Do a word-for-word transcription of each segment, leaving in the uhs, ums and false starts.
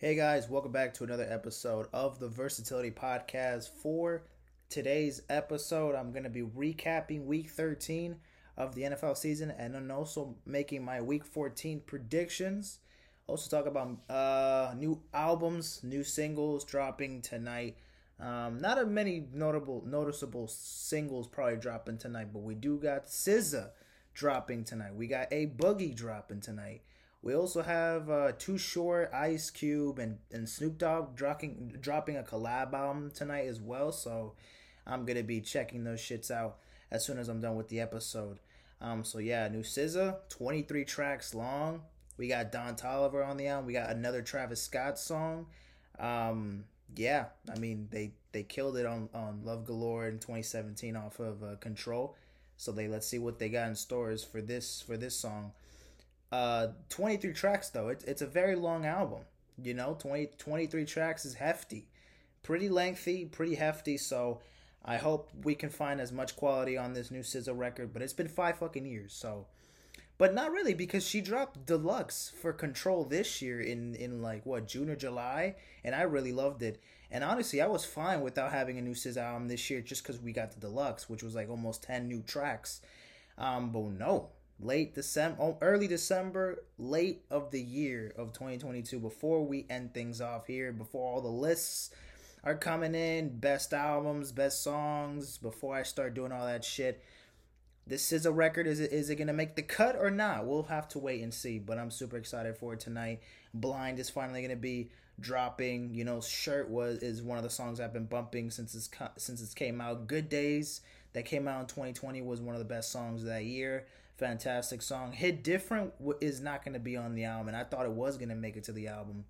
Hey guys, welcome back to another episode of the Versatility Podcast. For today's episode, I'm going to be recapping week thirteen of the N F L season and then also making my week fourteen predictions. Also talk about uh, new albums, new singles dropping tonight. Um, not a many notable, noticeable singles probably dropping tonight, but we do got S Z A dropping tonight. We got A Boogie dropping tonight. We also have uh, Too Short, Ice Cube, and, and Snoop Dogg dropping, dropping a collab album tonight as well. So I'm going to be checking those shits out as soon as I'm done with the episode. Um, so yeah, new S Z A, twenty-three tracks long. We got Don Toliver on the album. We got another Travis Scott song. Um, yeah, I mean, they, they killed it on, on Love Galore in twenty seventeen off of uh, Control. So they let's see what they got in stores for this for this song. Uh, twenty-three tracks though. It's it's a very long album, you know. twenty, twenty-three tracks is hefty, pretty lengthy, pretty hefty. So I hope we can find as much quality on this new S Z A record. But it's been five fucking years, so. But not really, because she dropped Deluxe for Control this year in in like what June or July, and I really loved it. And honestly, I was fine without having a new S Z A album this year, just because we got the Deluxe, which was like almost ten new tracks. Um, but no. Late December, early December, late of the year of twenty twenty-two, before we end things off here, before all the lists are coming in, best albums, best songs, before I start doing all that shit. This S Z A record, is it, is it going to make the cut or not? We'll have to wait and see, but I'm super excited for it tonight. Blind is finally going to be dropping. You know, Shirt was is one of the songs I've been bumping since it's, since it came out. Good Days, that came out in twenty twenty, was one of the best songs of that year. Fantastic song. Hit Different is not going to be on the album, and I thought it was going to make it to the album.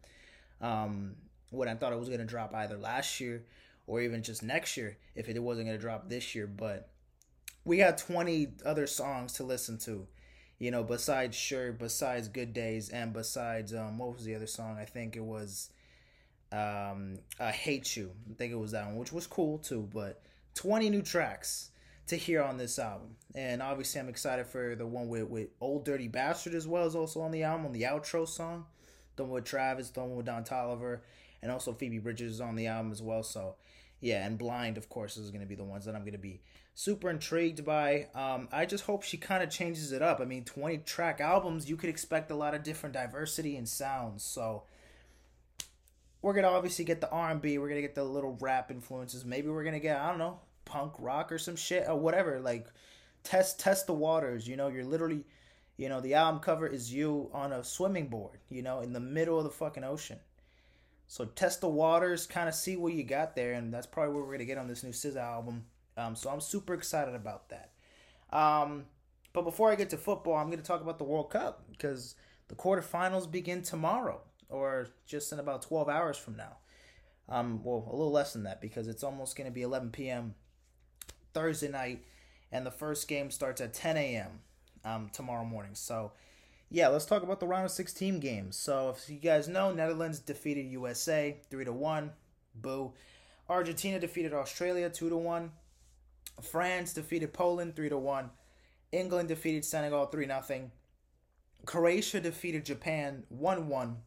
Um, what I thought it was going to drop either last year or even just next year if it wasn't going to drop this year. But we got twenty other songs to listen to, you know, besides Sure, besides Good Days, and besides, um, what was the other song? I think it was um, I Hate You. I think it was that one, which was cool too, but twenty new tracks to hear on this album. And obviously I'm excited for the one with, with Old Dirty Bastard as well, is also on the album, on the outro song. The one with Travis, the one with Don Toliver, and also Phoebe Bridgers is on the album as well. So yeah, and Blind, of course, is going to be the ones that I'm going to be super intrigued by. Um, I just hope she kind of changes it up. I mean, twenty track albums, you could expect a lot of different diversity and sounds. So we're going to obviously get the R and B, we're going to get the little rap influences. Maybe we're going to get, I don't know, punk rock or some shit or whatever. Like test test the waters, you know. You're literally, you know, the album cover is you on a swimming board, you know, in the middle of the fucking ocean. So test the waters, kind of see what you got there, and that's probably what we're gonna get on this new S Z A album. Um so I'm super excited about that. Um but before I get to football, I'm gonna talk about the World Cup, because the quarterfinals begin tomorrow, or just in about twelve hours from now. Um well, a little less than that, because it's almost gonna be eleven p.m. Thursday night, and the first game starts at ten a.m. Um, tomorrow morning. So, yeah, let's talk about the round of sixteen games. So, if you guys know, Netherlands defeated U S A three to one. Boo. Argentina defeated Australia two to one. France defeated Poland three to one. England defeated Senegal three to nothing. Croatia defeated Japan one to one,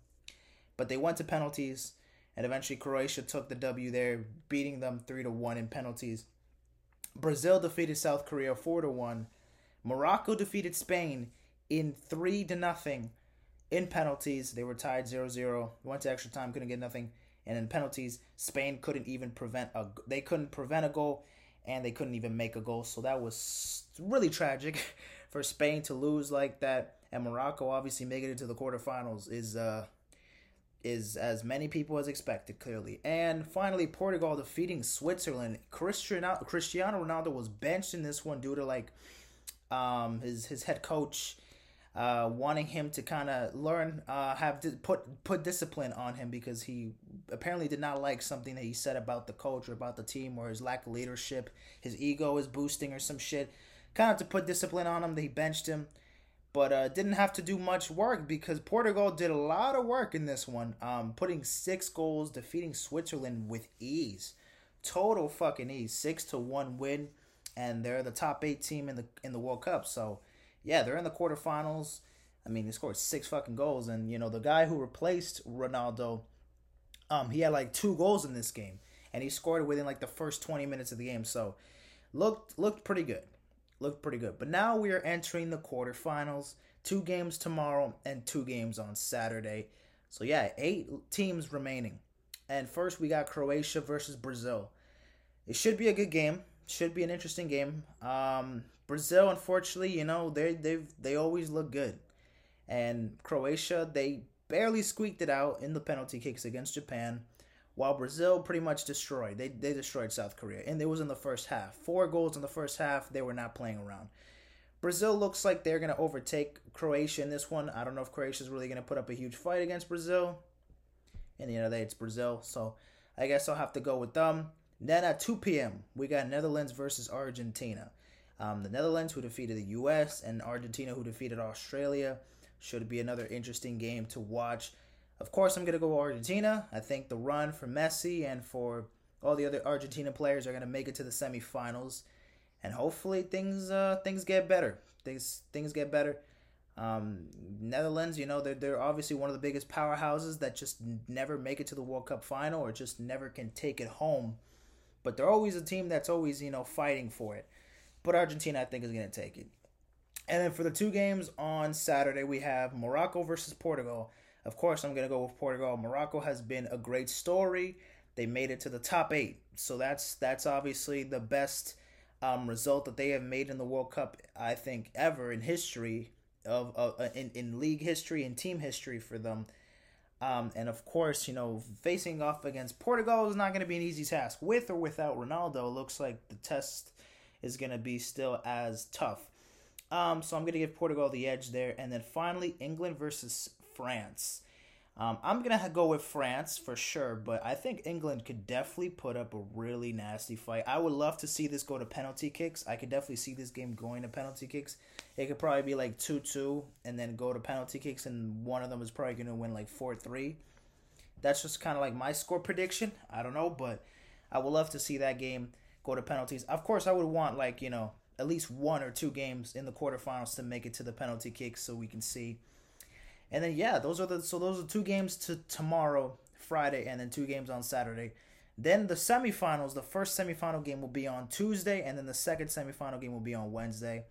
but they went to penalties, and eventually Croatia took the W there, beating them three to one in penalties. Brazil defeated South Korea four to one. Morocco defeated Spain in three to nothing in penalties. They were tied zero zero. Went to extra time, couldn't get nothing. And in penalties, Spain couldn't even prevent a they couldn't prevent a goal, and they couldn't even make a goal. So that was really tragic for Spain to lose like that. And Morocco obviously making it to the quarterfinals is uh is as many people as expected, clearly. And finally, Portugal defeating Switzerland. Cristiano Cristiano Ronaldo was benched in this one due to like um his his head coach uh wanting him to kind of learn uh have to put put discipline on him, because he apparently did not like something that he said about the coach or about the team, or his lack of leadership, his ego is boosting or some shit. Kind of to put discipline on him, they benched him. But uh, didn't have to do much work, because Portugal did a lot of work in this one, um, putting six goals, defeating Switzerland with ease, total fucking ease, six to one win, and they're the top eight team in the in the World Cup. So, yeah, they're in the quarterfinals. I mean, they scored six fucking goals, and you know the guy who replaced Ronaldo Um, he had like two goals in this game, and he scored within like the first twenty minutes of the game. So looked looked pretty good. Looked pretty good. But now we are entering the quarterfinals. Two games tomorrow and two games on Saturday. So yeah, eight teams remaining. And first we got Croatia versus Brazil. It should be a good game. Should be an interesting game. Um, Brazil, unfortunately, you know, they they've they always look good. And Croatia, they barely squeaked it out in the penalty kicks against Japan, while Brazil pretty much destroyed. They they destroyed South Korea, and it was in the first half. Four goals in the first half. They were not playing around. Brazil looks like they're going to overtake Croatia in this one. I don't know if Croatia's really going to put up a huge fight against Brazil. And the end of the day, it's Brazil, so I guess I'll have to go with them. Then at two p.m., we got Netherlands versus Argentina. Um, the Netherlands, who defeated the U S, and Argentina, who defeated Australia. Should be another interesting game to watch. Of course, I'm going to go with Argentina. I think the run for Messi and for all the other Argentina players are going to make it to the semifinals. And hopefully things uh, things get better. Things things get better. Um, Netherlands, you know, they're, they're obviously one of the biggest powerhouses that just never make it to the World Cup final or just never can take it home. But they're always a team that's always, you know, fighting for it. But Argentina, I think, is going to take it. And then for the two games on Saturday, we have Morocco versus Portugal. Of course, I'm going to go with Portugal. Morocco has been a great story. They made it to the top eight. So that's that's obviously the best um, result that they have made in the World Cup, I think, ever in history, of uh, in, in league history and team history for them. Um, and, of course, you know, facing off against Portugal is not going to be an easy task. With or without Ronaldo, it looks like the test is going to be still as tough. Um, so I'm going to give Portugal the edge there. And then finally, England versus France. Um, I'm going to go with France for sure, but I think England could definitely put up a really nasty fight. I would love to see this go to penalty kicks. I could definitely see this game going to penalty kicks. It could probably be like two two and then go to penalty kicks, and one of them is probably going to win like four three. That's just kind of like my score prediction. I don't know, but I would love to see that game go to penalties. Of course, I would want like, you know, at least one or two games in the quarterfinals to make it to the penalty kicks, so we can see. And then yeah, those are the so those are two games to tomorrow, Friday, and then two games on Saturday. Then the semifinals, the first semifinal game will be on Tuesday, and then the second semifinal game will be on Wednesday,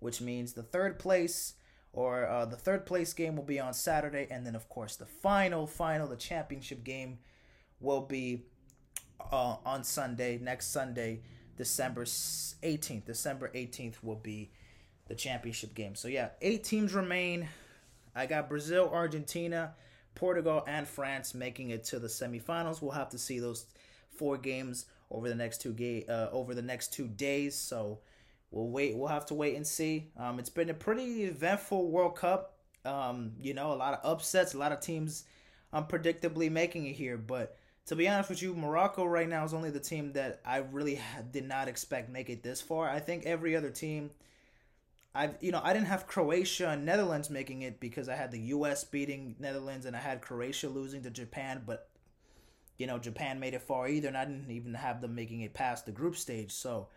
which means the third place or uh, the third place game will be on Saturday, and then of course the final final the championship game will be uh, on Sunday, next Sunday. December eighteenth. December eighteenth will be the championship game. So, yeah, eight teams remain. I got Brazil, Argentina, Portugal, and France making it to the semifinals. We'll have to see those four games over the next two ga- uh, over the next two days. So, we'll wait. We'll have to wait and see. Um, it's been a pretty eventful World Cup. Um, you know, a lot of upsets, a lot of teams unpredictably making it here, but to be honest with you, Morocco right now is only the team that I really did not expect make it this far. I think every other team, I've you know, I didn't have Croatia and Netherlands making it because I had the U S beating Netherlands and I had Croatia losing to Japan, but, you know, Japan made it far either, and I didn't even have them making it past the group stage. So,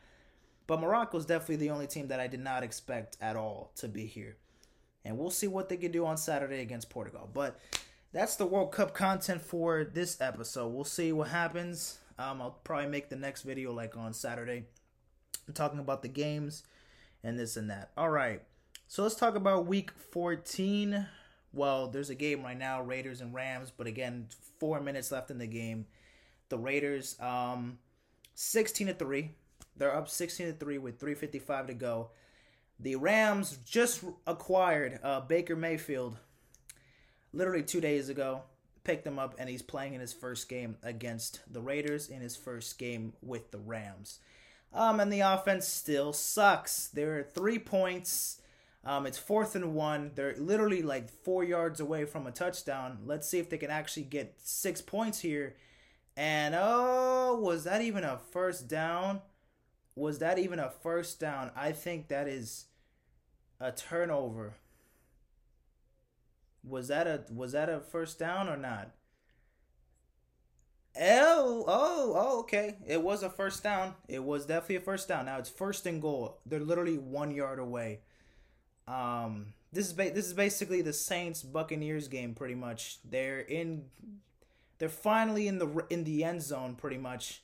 but Morocco is definitely the only team that I did not expect at all to be here. And we'll see what they can do on Saturday against Portugal. But that's the World Cup content for this episode. We'll see what happens. Um, I'll probably make the next video like on Saturday. I'm talking about the games and this and that. All right. So let's talk about week fourteen. Well, there's a game right now, Raiders and Rams. But again, four minutes left in the game. The Raiders, um, sixteen to three. They're up sixteen to three with three fifty-five to go. The Rams just acquired uh, Baker Mayfield. Literally two days ago, picked him up, and he's playing in his first game against the Raiders, in his first game with the Rams. Um, and the offense still sucks. There are three points. Um, it's fourth and one. They're literally like four yards away from a touchdown. Let's see if they can actually get six points here. And, oh, was that even a first down? Was that even a first down? I think that is a turnover. Was that a was that a first down or not? Oh, oh, oh, okay. It was a first down. It was definitely a first down. Now it's first and goal. They're literally one yard away. Um, this is ba- this is basically the Saints Buccaneers game pretty much. They're in They're finally in the in the end zone pretty much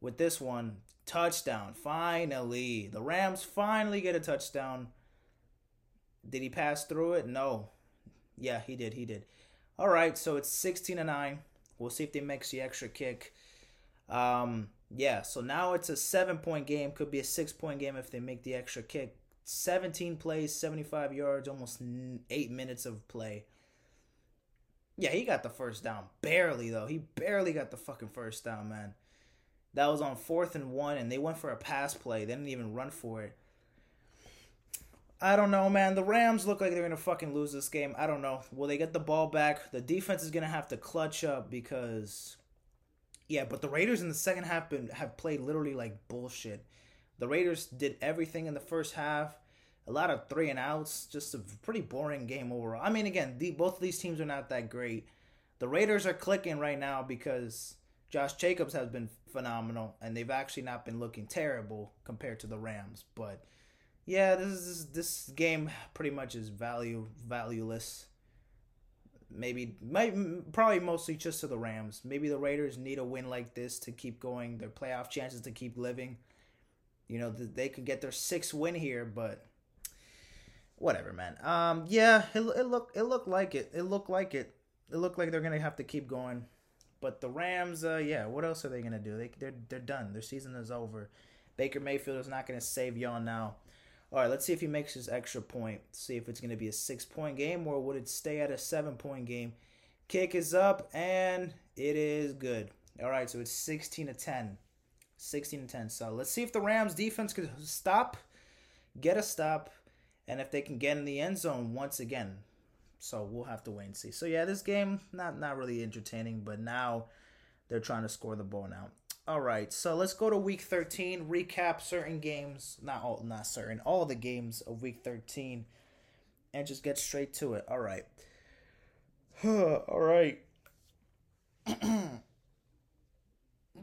with this one. Touchdown, finally. The Rams finally get a touchdown. Did he pass through it? No. Yeah, he did. He did. All right, so it's sixteen to nine. We'll see if they make the extra kick. Um, yeah, so now it's a seven-point game. Could be a six-point game if they make the extra kick. seventeen plays, seventy-five yards, almost eight minutes of play. Yeah, he got the first down. Barely, though. He barely got the fucking first down, man. That was on fourth and one, and they went for a pass play. They didn't even run for it. I don't know, man. The Rams look like they're going to fucking lose this game. I don't know. Will they get the ball back? The defense is going to have to clutch up because... Yeah, but the Raiders in the second half been, have played literally like bullshit. The Raiders did everything in the first half. A lot of three and outs. Just a pretty boring game overall. I mean, again, the, both of these teams are not that great. The Raiders are clicking right now because Josh Jacobs has been phenomenal, and they've actually not been looking terrible compared to the Rams. But, yeah, this is, this game pretty much is value valueless. Maybe, might, probably mostly just to the Rams. Maybe the Raiders need a win like this to keep going, their playoff chances to keep living. You know, they could get their sixth win here, but whatever, man. Um, yeah, it it looked it looked like it. It looked like it. It looked like they're gonna have to keep going. But the Rams, uh, yeah, what else are they gonna do? They they're they're done. Their season is over. Baker Mayfield is not gonna save y'all now. All right, let's see if he makes his extra point. Let's see if it's going to be a six-point game or would it stay at a seven-point game. Kick is up, and it is good. All right, so it's sixteen to ten. sixteen to ten. So let's see if the Rams defense can stop, get a stop, and if they can get in the end zone once again. So we'll have to wait and see. So, yeah, this game, not, not really entertaining, but now they're trying to score the ball now. All right, so let's go to Week thirteen, recap certain games, not all, not certain, all the games of Week thirteen, and just get straight to it. All right. all right.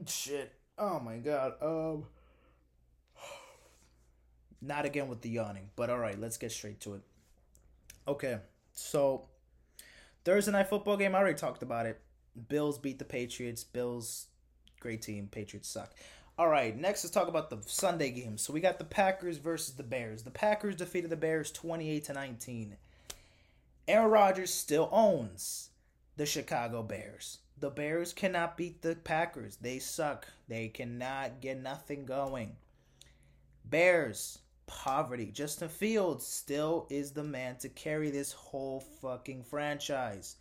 Shit. Oh, my God. Um, not again with the yawning, but all right, let's get straight to it. Okay, so Thursday Night Football game, I already talked about it. Bills beat the Patriots. Bills... Great team. Patriots suck. All right, next let's talk about the Sunday game. So we got the Packers versus the Bears. The Packers defeated the Bears twenty-eight to nineteen. Aaron Rodgers still owns the Chicago Bears. The Bears cannot beat the Packers. They suck. They cannot get nothing going. Bears, poverty. Justin Fields still is the man to carry this whole fucking franchise.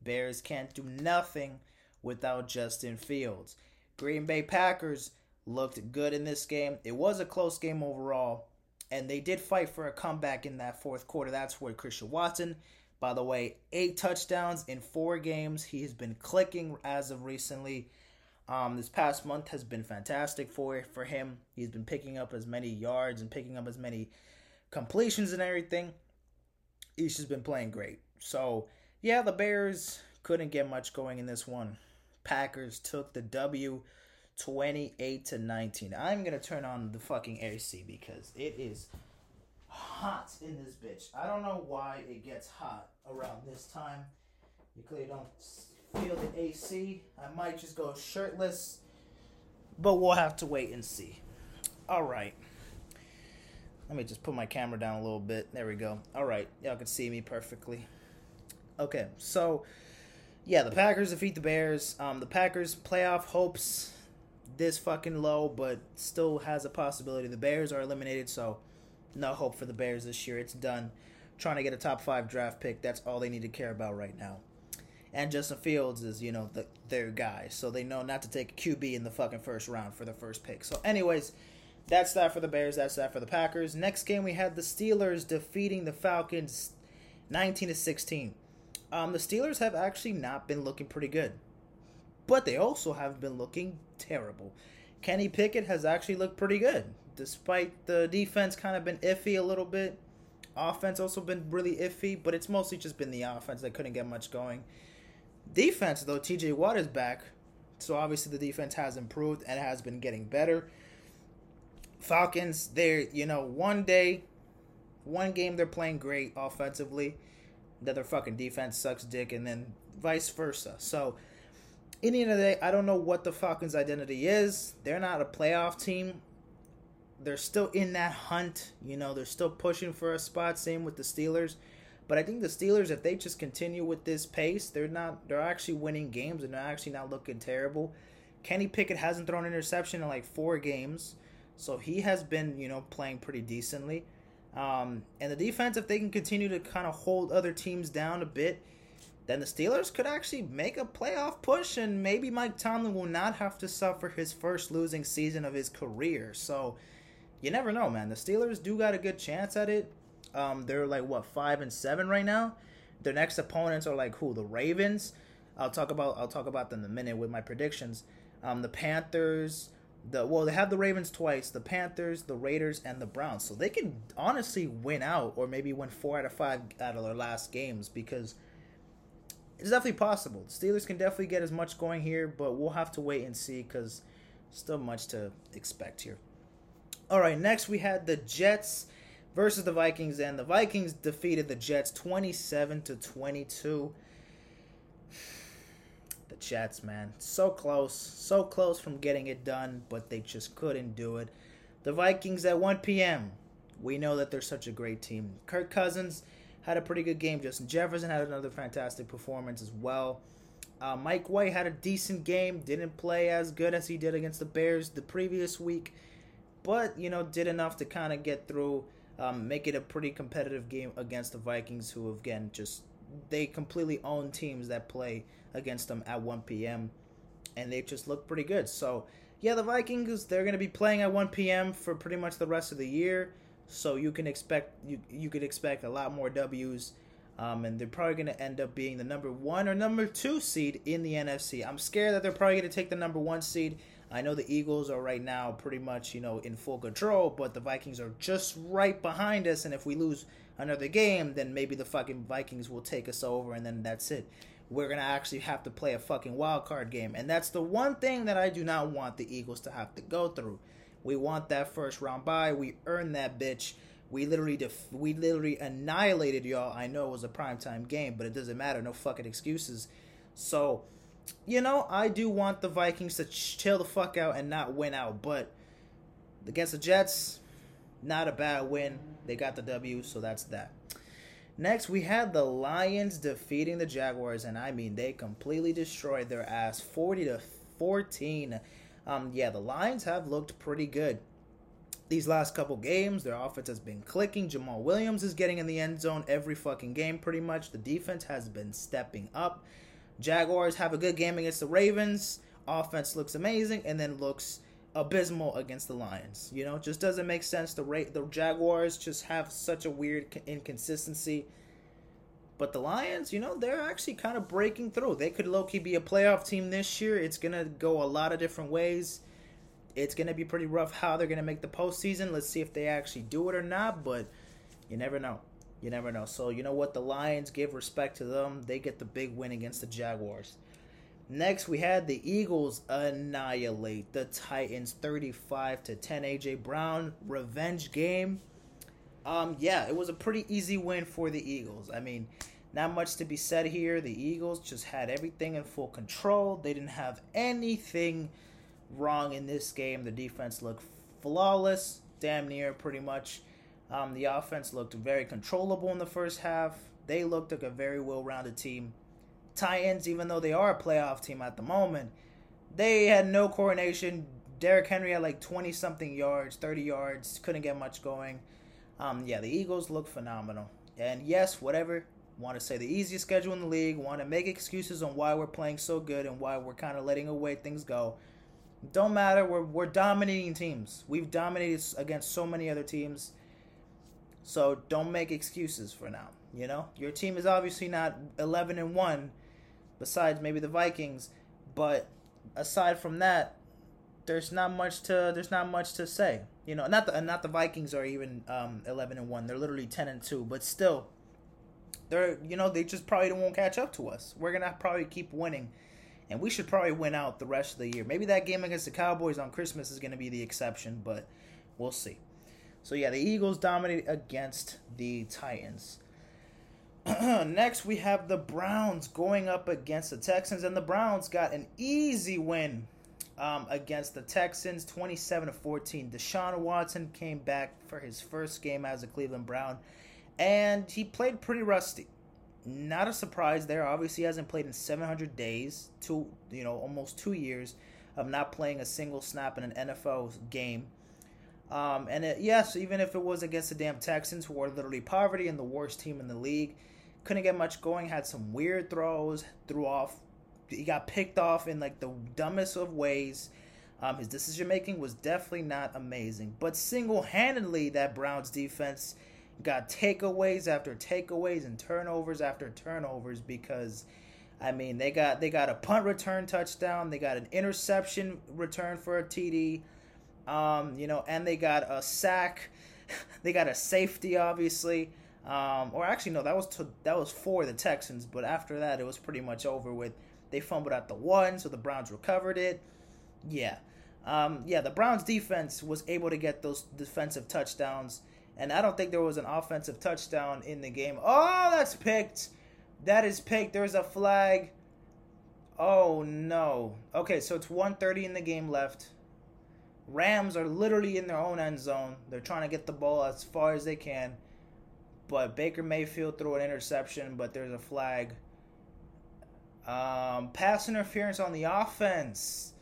Bears can't do nothing without Justin Fields. Green Bay Packers looked good in this game. It was a close game overall, and they did fight for a comeback in that fourth quarter. That's where Christian Watson, by the way, eight touchdowns in four games. He has been clicking as of recently. Um, this past month has been fantastic for, for him. He's been picking up as many yards and picking up as many completions and everything. He's just been playing great. So, yeah, the Bears couldn't get much going in this one. Packers took the W twenty-eight to nineteen. I'm going to turn on the fucking A C because it is hot in this bitch. I don't know why it gets hot around this time. You clearly don't feel the A C. I might just go shirtless, but we'll have to wait and see. All right. Let me just put my camera down a little bit. There we go. All right. Y'all can see me perfectly. Okay, so... Yeah, the Packers defeat the Bears. Um, the Packers' playoff hopes this fucking low, but still has a possibility. The Bears are eliminated, so no hope for the Bears this year. It's done. Trying to get a top five draft pick, that's all they need to care about right now. And Justin Fields is, you know, the, their guy, so they know not to take a Q B in the fucking first round for their first pick. So anyways, that's that for the Bears. That's that for the Packers. Next game, we had the Steelers defeating the Falcons nineteen to sixteen. Um, the Steelers have actually not been looking pretty good, but they also have been looking terrible. Kenny Pickett has actually looked pretty good, despite the defense kind of been iffy a little bit. Offense also been really iffy, but it's mostly just been the offense that couldn't get much going. Defense, though, T J Watt is back, so obviously the defense has improved and has been getting better. Falcons, they're, you know, one day, one game they're playing great offensively, that their fucking defense sucks dick, and then vice versa. So in the end of the day, I don't know what the Falcons' identity is. They're not a playoff team. They're still in that hunt. You know, they're still pushing for a spot. Same with the Steelers. But I think the Steelers, if they just continue with this pace, they're not. They're actually winning games, and they're actually not looking terrible. Kenny Pickett hasn't thrown an interception in like four games, so he has been, you know, playing pretty decently. Um, and the defense, if they can continue to kind of hold other teams down a bit, then the Steelers could actually make a playoff push, and maybe Mike Tomlin will not have to suffer his first losing season of his career. So you never know, man. The Steelers do got a good chance at it. Um, they're like, what, five and seven right now? Their next opponents are like who? The Ravens. I'll talk about I'll talk about them in a minute with my predictions. Um, the Panthers. The well, they have the Ravens twice. The Panthers, the Raiders, and the Browns. So they can honestly win out, or maybe win four out of five out of their last games, because it's definitely possible. The Steelers can definitely get as much going here, but we'll have to wait and see because still much to expect here. All right, next we had the Jets versus the Vikings, and the Vikings defeated the Jets twenty-seven to twenty-two. The Jets, man, so close, so close from getting it done, but they just couldn't do it. The Vikings at one p.m., we know that they're such a great team. Kirk Cousins had a pretty good game. Justin Jefferson had another fantastic performance as well. Uh, Mike White had a decent game, didn't play as good as he did against the Bears the previous week, but, you know, did enough to kind of get through. Um, make it a pretty competitive game against the Vikings, who, again, just they completely own teams that play against them at one p.m., and they just look pretty good. So, yeah, the Vikings, they're going to be playing at one p.m. for pretty much the rest of the year, so you can expect you you could expect a lot more W's, um, and they're probably going to end up being the number one or number two seed in the N F C. I'm scared that they're probably going to take the number one seed. I know the Eagles are right now pretty much, you know, in full control, but the Vikings are just right behind us, and if we lose another game, then maybe the fucking Vikings will take us over, and then that's it. We're going to actually have to play a fucking wild card game, and that's the one thing that I do not want the Eagles to have to go through. We want that first round bye. We earned that bitch. We literally def- we literally annihilated y'all. I know it was a primetime game, but it doesn't matter. No fucking excuses. So, you know, I do want the Vikings to chill the fuck out and not win out, but against the Jets, not a bad win. They got the W, so that's that. Next, we had the Lions defeating the Jaguars, and I mean, they completely destroyed their ass, forty to fourteen. Um, yeah, the Lions have looked pretty good these last couple games. Their offense has been clicking. Jamal Williams is getting in the end zone every fucking game, pretty much. The defense has been stepping up. Jaguars have a good game against the Ravens. Offense looks amazing and then looks abysmal against the Lions. You know, it just doesn't make sense. The Ra- the Jaguars just have such a weird inconsistency. But the Lions, you know, they're actually kind of breaking through. They could low-key be a playoff team this year. It's going to go a lot of different ways. It's going to be pretty rough how they're going to make the postseason. Let's see if they actually do it or not, but you never know. You never know. So, you know what? The Lions, give respect to them. They get the big win against the Jaguars. Next, we had the Eagles annihilate the Titans thirty-five to ten. A J Brown, revenge game. Um, yeah, it was a pretty easy win for the Eagles. I mean, not much to be said here. The Eagles just had everything in full control. They didn't have anything wrong in this game. The defense looked flawless, damn near pretty much. Um, the offense looked very controllable in the first half. They looked like a very well-rounded team. Titans, even though they are a playoff team at the moment, they had no coordination. Derrick Henry had like twenty-something yards, thirty yards, couldn't get much going. Um, yeah, the Eagles look phenomenal. And yes, whatever, want to say the easiest schedule in the league, want to make excuses on why we're playing so good and why we're kind of letting away things go. Don't matter, we're, we're dominating teams. We've dominated against so many other teams. So don't make excuses for now, you know? Your team is obviously not eleven and one, besides maybe the Vikings, but aside from that, there's not much to there's not much to say. You know, not the not the Vikings are even um eleven and one. They're literally ten and two, but still they're, you know, they just probably won't catch up to us. We're going to probably keep winning, and we should probably win out the rest of the year. Maybe that game against the Cowboys on Christmas is going to be the exception, but we'll see. So, yeah, the Eagles dominated against the Titans. Next, we have the Browns going up against the Texans, and the Browns got an easy win um, against the Texans, twenty-seven to fourteen. Deshaun Watson came back for his first game as a Cleveland Brown, and he played pretty rusty. Not a surprise there. Obviously, he hasn't played in seven hundred days, two, you know, almost two years of not playing a single snap in an N F L game. Um, and it, yes, even if it was against the damn Texans, who are literally poverty and the worst team in the league, couldn't get much going, had some weird throws, threw off. He got picked off in like the dumbest of ways. Um, his decision-making was definitely not amazing. But single-handedly, that Browns defense got takeaways after takeaways and turnovers after turnovers because, I mean, they got they got a punt return touchdown. They got an interception return for a T D. Um, you know, and they got a sack, they got a safety, obviously, um, or actually, no, that was to, that was for the Texans, but after that, it was pretty much over with. They fumbled out the one, so the Browns recovered it. Yeah, um, yeah, the Browns defense was able to get those defensive touchdowns, and I don't think there was an offensive touchdown in the game. Oh, that's picked, that is picked, there's a flag, oh no, okay, so it's one thirty in the game left. Rams are literally in their own end zone. They're trying to get the ball as far as they can. But Baker Mayfield threw an interception, but there's a flag. Um, pass interference on the offense.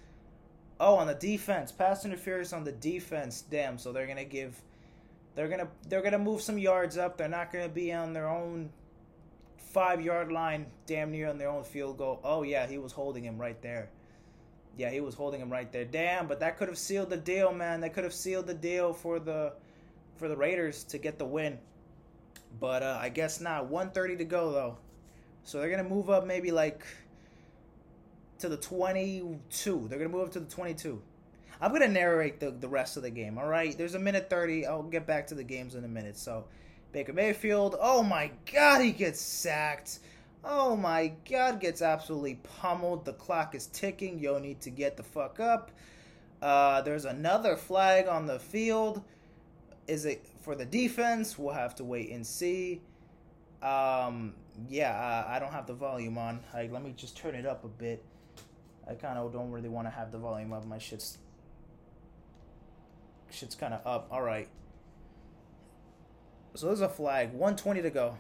Oh, on the defense. Pass interference on the defense. Damn, so they're going to give they're going to they're going to move some yards up. They're not going to be on their own five-yard line, damn near on their own field goal. Oh yeah, he was holding him right there. Yeah, he was holding him right there. Damn, but that could have sealed the deal, man. That could have sealed the deal for the for the Raiders to get the win. But uh, I guess not. one thirty to go, though. So they're going to move up maybe like to the twenty-two. They're going to move up to the twenty-two. I'm going to narrate the, the rest of the game, all right? There's a minute thirty. I'll get back to the games in a minute. So Baker Mayfield, oh, my God, he gets sacked. Oh my God, gets absolutely pummeled. The clock is ticking. Yo, need to get the fuck up. Uh, there's another flag on the field. Is it for the defense? We'll have to wait and see. Um, yeah, uh, I don't have the volume on. I, let me just turn it up a bit. I kind of don't really want to have the volume up. My shit's, shit's kind of up. All right. So there's a flag. one twenty to go.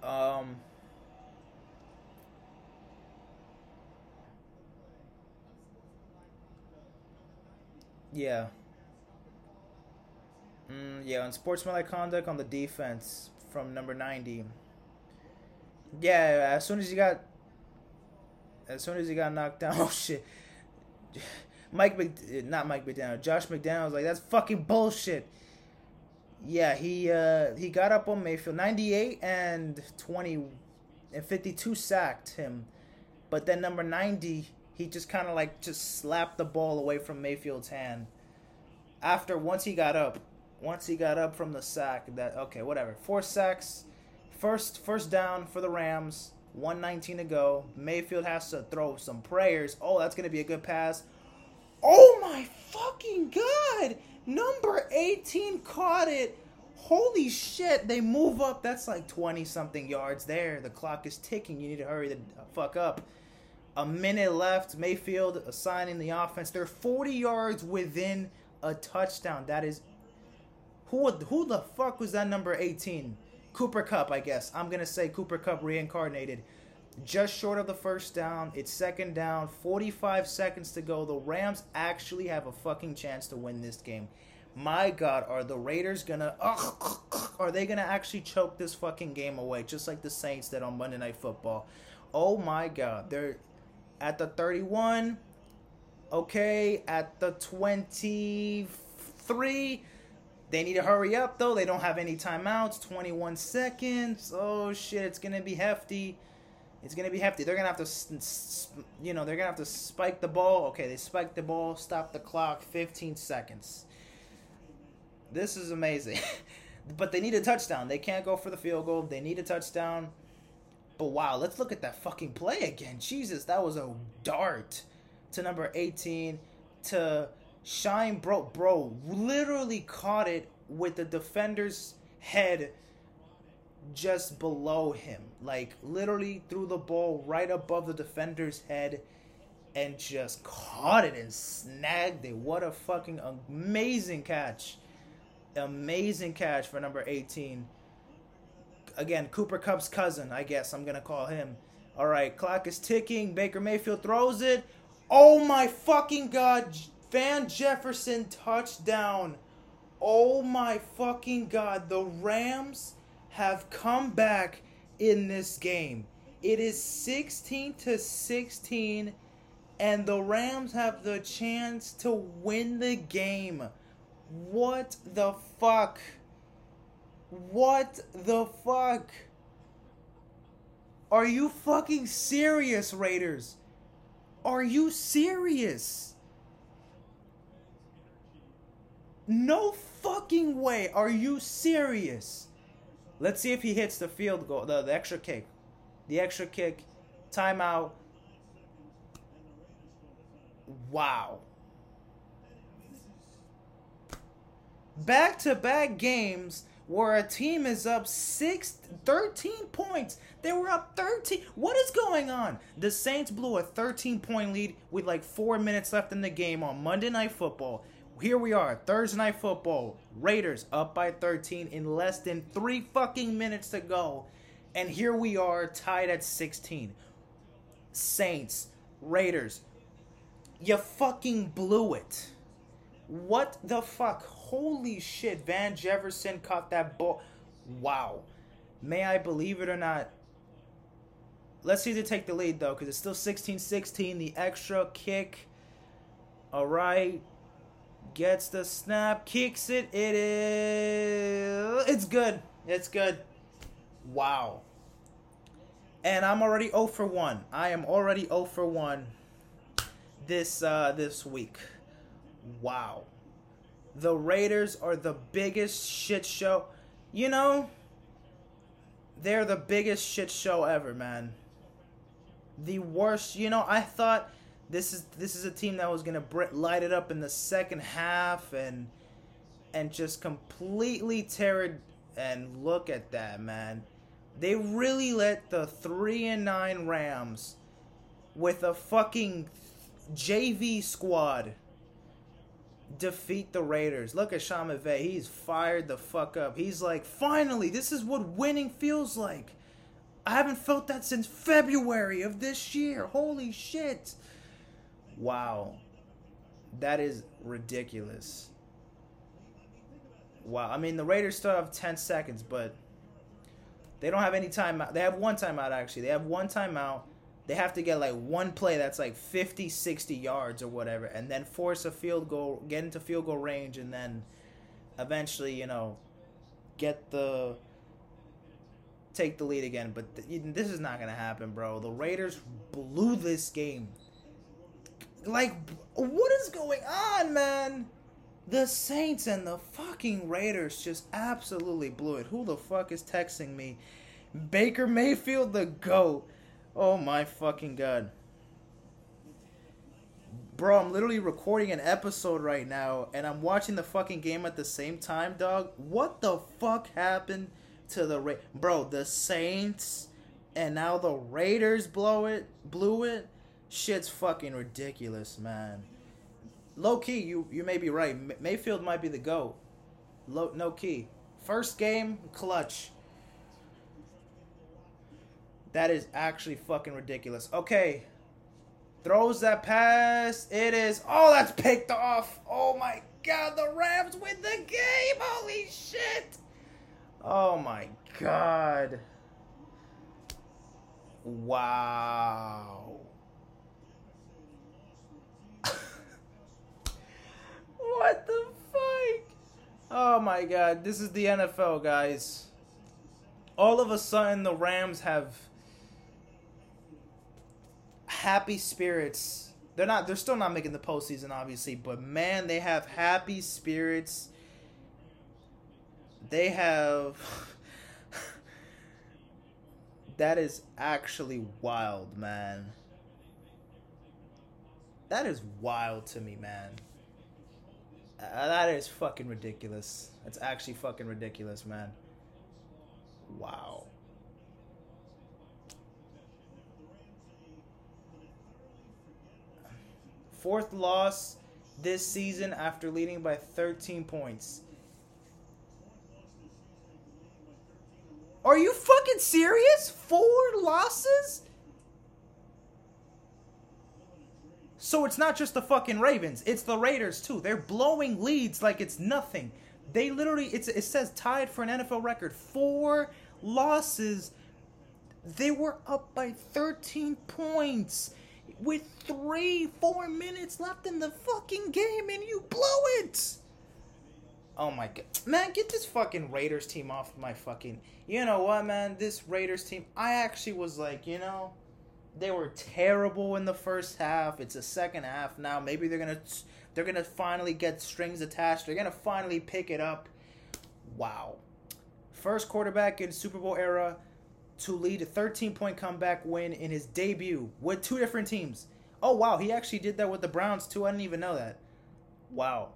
Um, yeah. Mm, yeah, unsportsmanlike conduct on the defense from number ninety. Yeah, as soon as he got, as soon as he got knocked down, oh shit. Mike, Mc, not Mike McDaniel, Josh McDaniel was like, that's fucking bullshit. Yeah, he uh, he got up on Mayfield, ninety-eight and twenty and fifty-two sacked him, but then number ninety, he just kind of like just slapped the ball away from Mayfield's hand. After once he got up, once he got up from the sack, that okay, whatever. Four sacks, first first down for the Rams. one nineteen to go. Mayfield has to throw some prayers. Oh, that's gonna be a good pass. Oh my fucking God! Number eighteen caught it. Holy shit, they move up. That's like twenty-something yards there. The clock is ticking. You need to hurry the fuck up. A minute left. Mayfield assigning the offense. They're forty yards within a touchdown. That is... Who, who the fuck was that number eighteen? Cooper Cup, I guess. I'm going to say Cooper Cup reincarnated. Just short of the first down. It's second down. forty-five seconds to go. The Rams actually have a fucking chance to win this game. My God, are the Raiders going to... Are they going to actually choke this fucking game away? Just like the Saints did on Monday Night Football. Oh, my God. They're at the thirty-one. Okay, at the twenty-three. They need to hurry up, though. They don't have any timeouts. twenty-one seconds. Oh, shit. It's going to be hefty. It's going to be hefty. They're going to have to, you know, they're going to have to spike the ball. Okay, they spiked the ball, stop the clock, fifteen seconds. This is amazing. But they need a touchdown. They can't go for the field goal. They need a touchdown. But wow, let's look at that fucking play again. Jesus, that was a dart to number eighteen to Shine Bro. Bro literally caught it with the defender's head just below him. Like, literally threw the ball right above the defender's head and just caught it and snagged it. What a fucking amazing catch. Amazing catch for number eighteen. Again, Cooper Cup's cousin, I guess I'm going to call him. All right, clock is ticking. Baker Mayfield throws it. Oh, my fucking God. Van Jefferson touchdown. Oh, my fucking God. The Rams have come back in this game. It is sixteen to sixteen, and the Rams have the chance to win the game. What the fuck? What the fuck? Are you fucking serious, Raiders? Are you serious? No fucking way. Are you serious? Let's see if he hits the field goal, the, the extra kick. The extra kick, timeout. Wow. Back-to-back games where a team is up six, thirteen points. They were up thirteen. What is going on? The Saints blew a thirteen-point lead with like four minutes left in the game on Monday Night Football. Here we are, Thursday Night Football. Raiders up by thirteen in less than three fucking minutes to go. And here we are, tied at sixteen. Saints, Raiders, you fucking blew it. What the fuck? Holy shit, Van Jefferson caught that ball. Wow. May I believe it or not? Let's see if they take the lead, though, because it's still sixteen sixteen. The extra kick. All right. Gets the snap. Kicks it. It is... It's good. It's good. Wow. And I'm already oh for one. I am already oh for one this, uh, this week. Wow. The Raiders are the biggest shit show. You know... They're the biggest shit show ever, man. The worst, you know, I thought this is this is a team that was going to light it up in the second half and and just completely tear it, and look at that, man. They really let the three and nine Rams with a fucking J V squad defeat the Raiders. Look at Sean McVay. He's fired the fuck up. He's like, finally, this is what winning feels like. I haven't felt that since February of this year. Holy shit. Wow. That is ridiculous. Wow. I mean, the Raiders still have ten seconds, but they don't have any timeout. They have one timeout, actually. They have one timeout. They have to get, like, one play that's, like, fifty, sixty yards or whatever, and then force a field goal, get into field goal range, and then eventually, you know, get the – take the lead again. But th- this is not going to happen, bro. The Raiders blew this game. Like, what is going on, man? The Saints and the fucking Raiders just absolutely blew it. Who the fuck is texting me? Baker Mayfield, the GOAT. Oh my fucking God. Bro, I'm literally recording an episode right now, and I'm watching the fucking game at the same time, dog. What the fuck happened to the Ra- Bro, the Saints, and now the Raiders blow it, blew it? Shit's fucking ridiculous, man. Low key, you, you may be right. M- Mayfield might be the GOAT. Low, no key. First game, clutch. That is actually fucking ridiculous. Okay. Throws that pass. It is. Oh, that's picked off. Oh, my God. The Rams win the game. Holy shit. Oh, my God. Wow. What the fuck? Oh, my God. This is the N F L, guys. All of a sudden, the Rams have... happy spirits. They're not, they're still not making the postseason, obviously, but man, they have happy spirits. They have that is actually wild, man. That is wild to me, man. Uh, that is fucking ridiculous. That's actually fucking ridiculous, man. Wow. Fourth loss this season after leading by thirteen points. Are you fucking serious? Four losses? So it's not just the fucking Ravens. It's the Raiders, too. They're blowing leads like it's nothing. They literally, it's, it says tied for an N F L record. Four losses. They were up by thirteen points with three, four minutes left in the fucking game, and you blow it. Oh, my God. Man, get this fucking Raiders team off my fucking... You know what, man? This Raiders team, I actually was like, you know, they were terrible in the first half. It's the second half now. Maybe they're going to they're gonna finally get strings attached. They're going to finally pick it up. Wow. First quarterback in Super Bowl era to lead a thirteen-point comeback win in his debut with two different teams. Oh, wow. He actually did that with the Browns, too. I didn't even know that. Wow.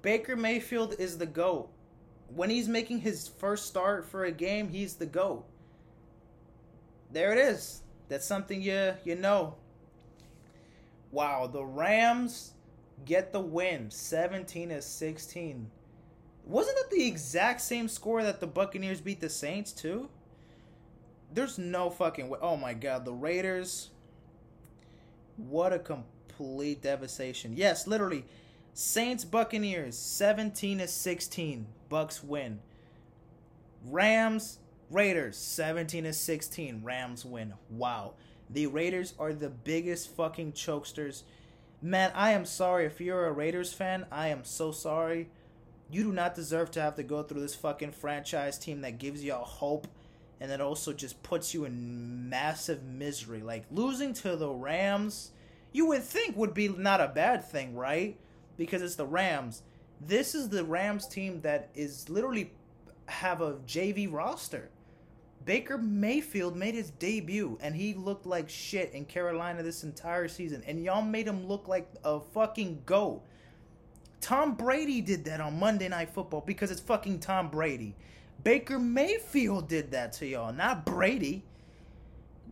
Baker Mayfield is the GOAT. When he's making his first start for a game, he's the GOAT. There it is. That's something you you know. Wow, the Rams get the win, seventeen to sixteen. Wasn't that the exact same score that the Buccaneers beat the Saints too? There's no fucking way. Oh my God, the Raiders. What a complete devastation. Yes, literally. Saints Buccaneers seventeen to sixteen, Bucks win. Rams Raiders seventeen to sixteen, Rams win. Wow. The Raiders are the biggest fucking chokesters. Man, I am sorry if you're a Raiders fan. I am so sorry. You do not deserve to have to go through this fucking franchise team that gives y'all hope and that also just puts you in massive misery. Like losing to the Rams, you would think would be not a bad thing, right? Because it's the Rams. This is the Rams team that is literally have a J V roster. Baker Mayfield made his debut, and he looked like shit in Carolina this entire season. And y'all made him look like a fucking goat. Tom Brady did that on Monday Night Football because it's fucking Tom Brady. Baker Mayfield did that to y'all, not Brady.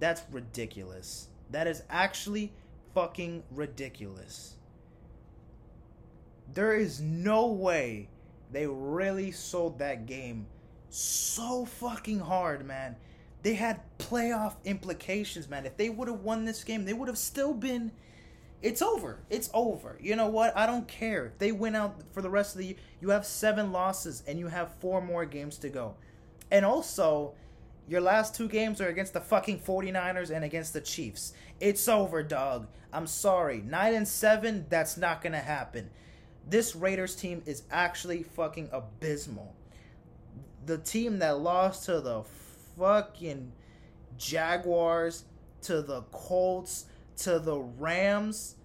That's ridiculous. That is actually fucking ridiculous. There is no way they really sold that game so fucking hard, man. They had playoff implications, man. If they would have won this game, they would have still been... It's over. It's over. You know what? I don't care. If they win out for the rest of the year, you have seven losses and you have four more games to go. And also, your last two games are against the fucking forty-niners and against the Chiefs. It's over, dog. I'm sorry. Nine and seven, that's not going to happen. This Raiders team is actually fucking abysmal. The team that lost to the fucking Jaguars, to the Colts, to the Rams,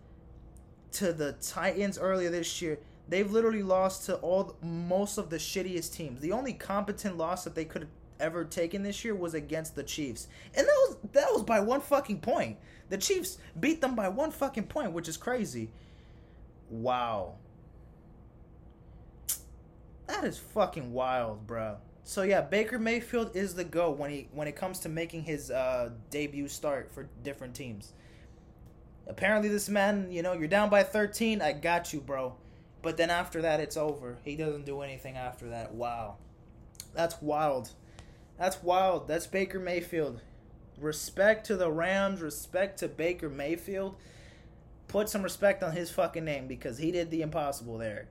to the Titans earlier this year, they've literally lost to all most of the shittiest teams. The only competent loss that they could have ever taken this year was against the Chiefs. And that was that was by one fucking point. The Chiefs beat them by one fucking point, which is crazy. Wow. That is fucking wild, bro. So yeah, Baker Mayfield is the GOAT when he when it comes to making his uh, debut start for different teams. Apparently, this man, you know, you're down by thirteen. I got you, bro. But then after that, it's over. He doesn't do anything after that. Wow, that's wild. That's wild. That's Baker Mayfield. Respect to the Rams. Respect to Baker Mayfield. Put some respect on his fucking name because he did the impossible there.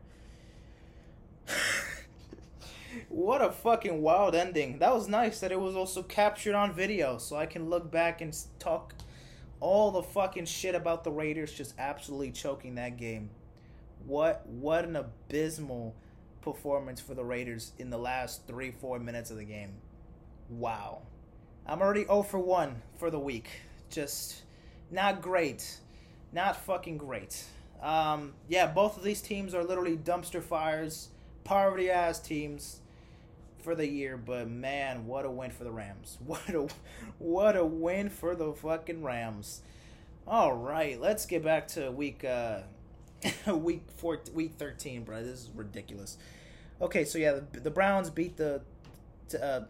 What a fucking wild ending. That was nice that it was also captured on video so I can look back and talk all the fucking shit about the Raiders just absolutely choking that game. What what an abysmal performance for the Raiders in the last three, four minutes of the game. Wow. I'm already oh for one for the week. Just not great. Not fucking great. Um, yeah, both of these teams are literally dumpster fires, poverty-ass teams for the year. But, man, what a win for the Rams. What a, what a win for the fucking Rams. All right, let's get back to week uh, week four, week thirteen, bro. This is ridiculous. Okay, so, yeah, the, the Browns beat the uh,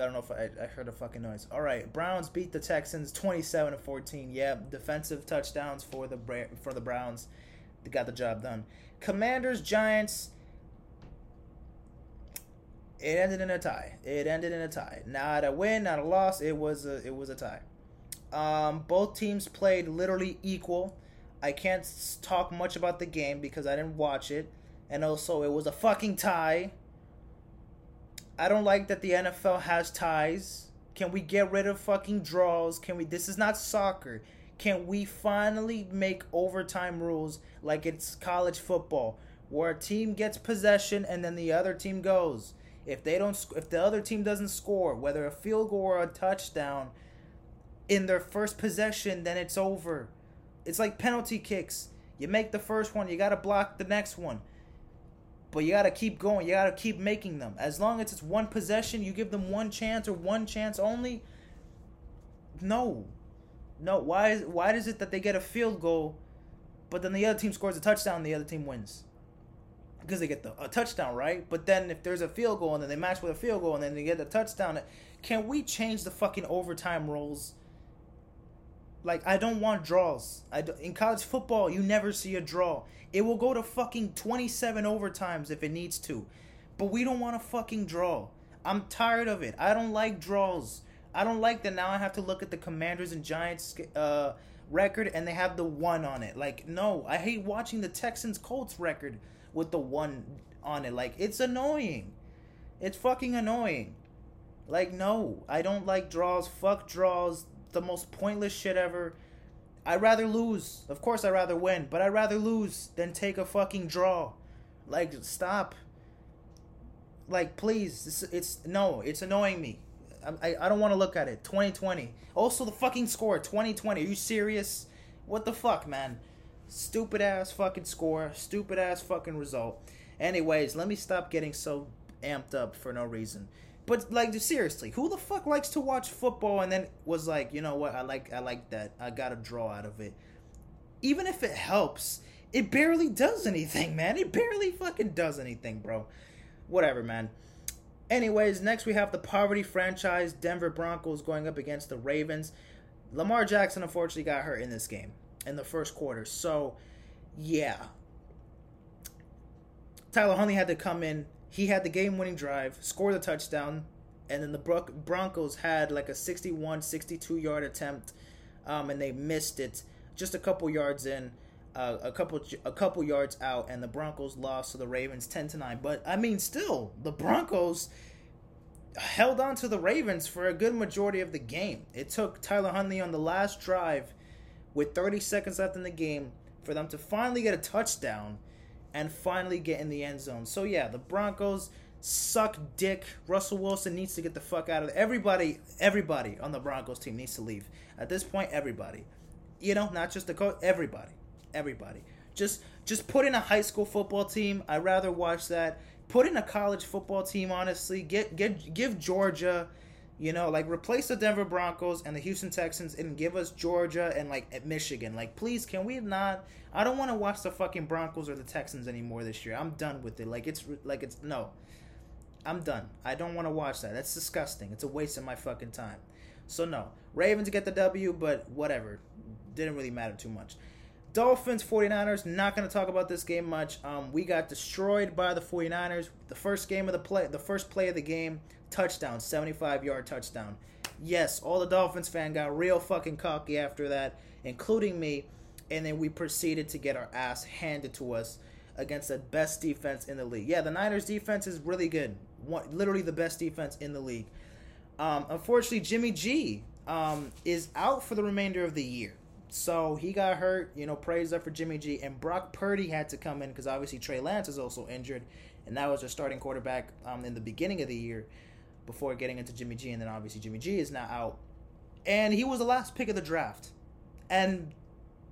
I don't know if I, I heard a fucking noise. All right, Browns beat the Texans twenty-seven to fourteen. Yeah, defensive touchdowns for the for the Browns. They got the job done. Commanders, Giants. It ended in a tie. It ended in a tie. Not a win, not a loss. It was a it was a tie. Um, both teams played literally equal. I can't talk much about the game because I didn't watch it, and also it was a fucking tie. I don't like that the N F L has ties. Can we get rid of fucking draws? Can we? This is not soccer. Can we finally make overtime rules like it's college football, where a team gets possession and then the other team goes? If they don't, if the other team doesn't score, whether a field goal or a touchdown, in their first possession, then it's over. It's like penalty kicks. You make the first one, you gotta block the next one, but you gotta keep going. You gotta keep making them. As long as it's one possession, you give them one chance or one chance only. No, no. Why is why is it that they get a field goal, but then the other team scores a touchdown, and the other team wins? Because they get the, a touchdown, right? But then if there's a field goal and then they match with a field goal and then they get a touchdown, can we change the fucking overtime rules? Like, I don't want draws. I do, in college football, you never see a draw. It will go to fucking twenty-seven overtimes if it needs to. But we don't want a fucking draw. I'm tired of it. I don't like draws. I don't like that now I have to look at the Commanders and Giants uh, record and they have the one on it. Like, no. I hate watching the Texans-Colts record with the one on it. Like, it's annoying. It's fucking annoying. Like, no, I don't like draws. Fuck draws. The most pointless shit ever. I'd rather lose. Of course I'd rather win, but I'd rather lose than take a fucking draw. Like, stop. Like, please. It's, it's no, it's annoying me. I, I, I don't want to look at it. twenty twenty. Also, the fucking score. twenty twenty. Are you serious? What the fuck, man? Stupid ass fucking score, stupid ass fucking result. Anyways, let me stop getting so amped up for no reason. But like, seriously, who the fuck likes to watch football and then was like, you know what, I like, I like that. I got a draw out of it. Even if it helps, it barely does anything, man. It barely fucking does anything, bro. Whatever, man. Anyways, next we have the poverty franchise Denver Broncos going up against the Ravens. Lamar Jackson unfortunately got hurt in this game. In the first quarter. So, yeah. Tyler Huntley had to come in. He had the game-winning drive, scored the touchdown, and then the Bron- Broncos had like a sixty-one, sixty-two-yard attempt, um, and they missed it just a couple yards in, uh, a couple a couple yards out, and the Broncos lost to the Ravens ten to nine. But, I mean, still, the Broncos held on to the Ravens for a good majority of the game. It took Tyler Huntley on the last drive with thirty seconds left in the game for them to finally get a touchdown and finally get in the end zone. So, yeah, the Broncos suck dick. Russell Wilson needs to get the fuck out of there. Everybody, everybody on the Broncos team needs to leave. At this point, everybody. You know, not just the coach. Everybody. Everybody. Just, just put in a high school football team. I'd rather watch that. Put in a college football team, honestly. Get, get, give Georgia... You know, like, replace the Denver Broncos and the Houston Texans and give us Georgia and, like, Michigan. Like, please, can we not? I don't want to watch the fucking Broncos or the Texans anymore this year. I'm done with it. Like, it's, like, it's, no. I'm done. I don't want to watch that. That's disgusting. It's a waste of my fucking time. So, no. Ravens get the W, but whatever. Didn't really matter too much. Dolphins, 49ers. Not going to talk about this game much. Um, we got destroyed by the 49ers. The first game of the play, the first play of the game. Touchdown, seventy-five-yard touchdown. Yes, all the Dolphins fan got real fucking cocky after that, including me, and then we proceeded to get our ass handed to us against the best defense in the league. Yeah, the Niners defense is really good. One, literally the best defense in the league. Um, unfortunately, Jimmy G um, is out for the remainder of the year. So he got hurt, you know, praise up for Jimmy G. And Brock Purdy had to come in because obviously Trey Lance is also injured, and that was their starting quarterback um, in the beginning of the year, before getting into Jimmy G, and then obviously Jimmy G is now out. And he was the last pick of the draft and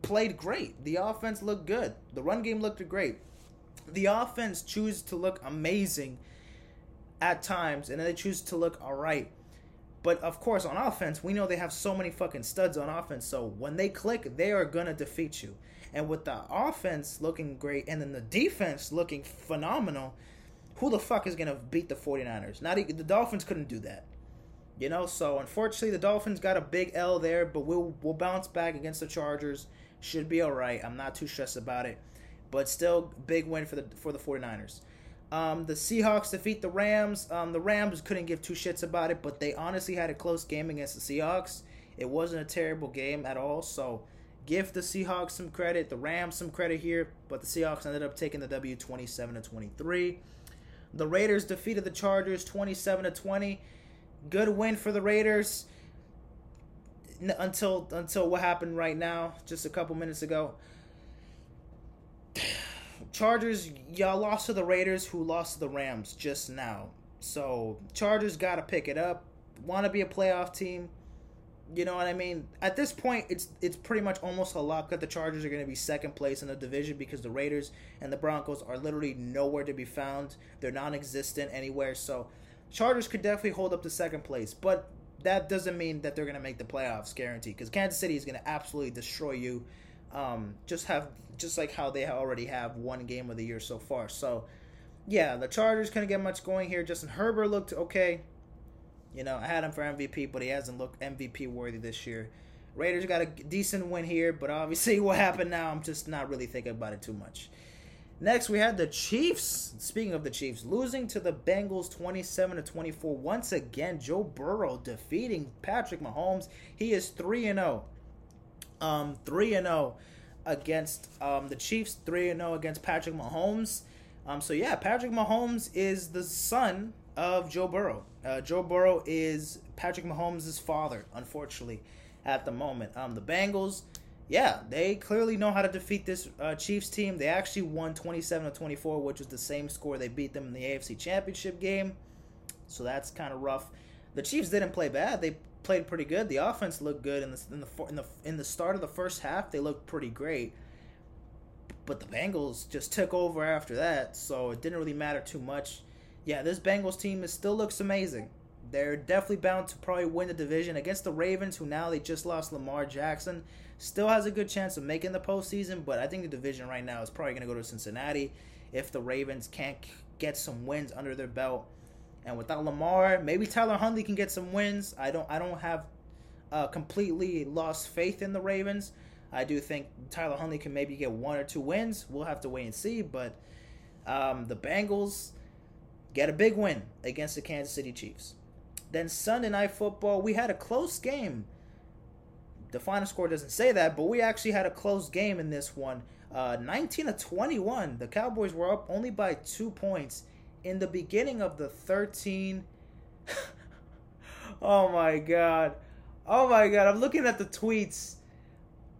played great. The offense looked good. The run game looked great. The offense chooses to look amazing at times, and then they choose to look all right. But, of course, on offense, we know they have so many fucking studs on offense, so when they click, they are going to defeat you. And with the offense looking great and then the defense looking phenomenal, who the fuck is going to beat the 49ers? Not even, the Dolphins couldn't do that. You know, so unfortunately the Dolphins got a big L there, but we'll we'll bounce back against the Chargers. Should be all right. I'm not too stressed about it. But still, big win for the for the 49ers. Um, the Seahawks defeat the Rams. Um, the Rams couldn't give two shits about it, but they honestly had a close game against the Seahawks. It wasn't a terrible game at all, so give the Seahawks some credit, the Rams some credit here, but the Seahawks ended up taking the W twenty-seven to twenty-three. The Raiders defeated the Chargers twenty-seven to twenty. Good win for the Raiders until until what happened right now, just a couple minutes ago. Chargers, y'all lost to the Raiders, who lost to the Rams just now. So Chargers got to pick it up. Want to be a playoff team. You know what I mean? At this point, it's it's pretty much almost a lock that the Chargers are going to be second place in the division because the Raiders and the Broncos are literally nowhere to be found. They're non-existent anywhere. So Chargers could definitely hold up to second place, but that doesn't mean that they're going to make the playoffs, guaranteed, because Kansas City is going to absolutely destroy you, um, just have just like how they already have one game of the year so far. So, yeah, the Chargers couldn't get much going here. Justin Herbert looked okay. You know, I had him for M V P, but he hasn't looked M V P-worthy this year. Raiders got a decent win here, but obviously what happened now, I'm just not really thinking about it too much. Next, we had the Chiefs. Speaking of the Chiefs, losing to the Bengals twenty-seven to twenty-four. Once again, Joe Burrow defeating Patrick Mahomes. He is three and oh. Um, three and oh against um, the Chiefs, three and oh against Patrick Mahomes. Um, so, yeah, Patrick Mahomes is the son of Joe Burrow. Uh, Joe Burrow is Patrick Mahomes' father, unfortunately, at the moment. Um, the Bengals... Yeah, they clearly know how to defeat this uh, Chiefs team. They actually won twenty-seven to twenty-four, which was the same score they beat them in the A F C Championship game. So that's kind of rough. The Chiefs didn't play bad. They played pretty good. The offense looked good in the in the in the, in the start of the first half. They looked pretty great. But the Bengals just took over after that, so it didn't really matter too much. Yeah, this Bengals team is, still looks amazing. They're definitely bound to probably win the division against the Ravens, who now they just lost Lamar Jackson. Still has a good chance of making the postseason, but I think the division right now is probably going to go to Cincinnati if the Ravens can't get some wins under their belt. And without Lamar, maybe Tyler Huntley can get some wins. I don't I don't have uh, completely lost faith in the Ravens. I do think Tyler Huntley can maybe get one or two wins. We'll have to wait and see, but um, the Bengals get a big win against the Kansas City Chiefs. Then Sunday Night Football, we had a close game. The final score doesn't say that, but we actually had a close game in this one. Uh, nineteen to twenty-one, the Cowboys were up only by two points in the beginning of the thirteen. Oh, my God. Oh, my God. I'm looking at the tweets.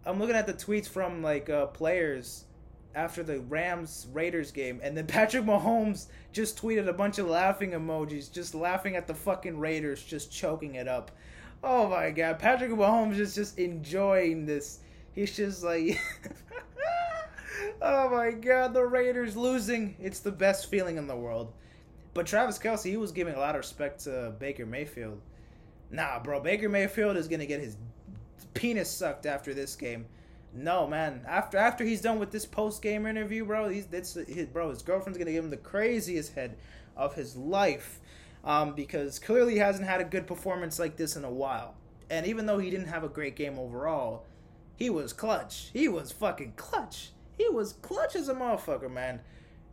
I'm looking at the tweets from, like, uh, players after the Rams-Raiders game, and then Patrick Mahomes just tweeted a bunch of laughing emojis, just laughing at the fucking Raiders, just choking it up. Oh, my God. Patrick Mahomes is just enjoying this. He's just like, oh, my God, the Raiders losing. It's the best feeling in the world. But Travis Kelce, he was giving a lot of respect to Baker Mayfield. Nah, bro, Baker Mayfield is going to get his penis sucked after this game. No, man. After after he's done with this post-game interview, bro, he's that's his bro. His girlfriend's gonna give him the craziest head of his life, um, because clearly he hasn't had a good performance like this in a while. And even though he didn't have a great game overall, he was clutch. He was fucking clutch. He was clutch as a motherfucker, man.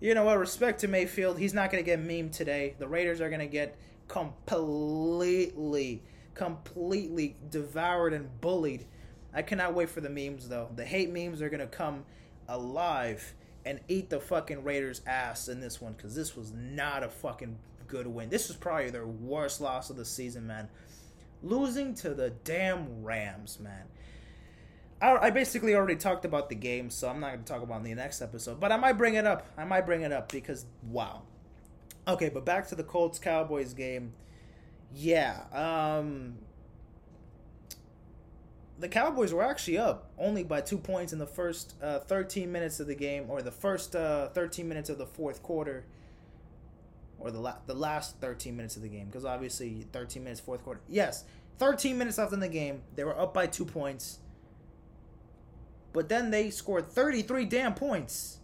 You know what? Respect to Mayfield. He's not gonna get memed today. The Raiders are gonna get completely, completely devoured and bullied. I cannot wait for the memes, though. The hate memes are going to come alive and eat the fucking Raiders' ass in this one, because this was not a fucking good win. This was probably their worst loss of the season, man. Losing to the damn Rams, man. I, I basically already talked about the game, so I'm not going to talk about it in the next episode. But I might bring it up. I might bring it up because, wow. Okay, but back to the Colts-Cowboys game. Yeah, um... the Cowboys were actually up only by two points in the first uh, thirteen minutes of the game, or the first uh, thirteen minutes of the fourth quarter, or the la- the last thirteen minutes of the game, because obviously thirteen minutes, fourth quarter. Yes, thirteen minutes left in the game. They were up by two points. But then they scored thirty-three damn points.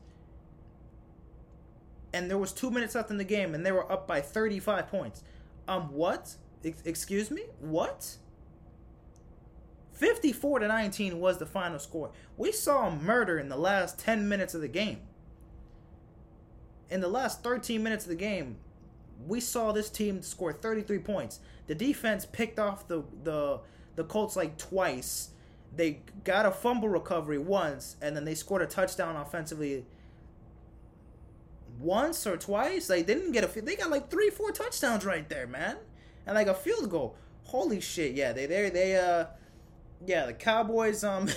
And there was two minutes left in the game, and they were up by thirty-five points. Um, what? Ex- excuse me? What? fifty-four to nineteen was the final score. We saw a murder in the last ten minutes of the game. In the last thirteen minutes of the game, we saw this team score thirty-three points. The defense picked off the the, the Colts like twice. They got a fumble recovery once, and then they scored a touchdown offensively once or twice. They didn't get a. They got like three, four touchdowns right there, man, and like a field goal. Holy shit! Yeah, they they they uh, yeah, the Cowboys um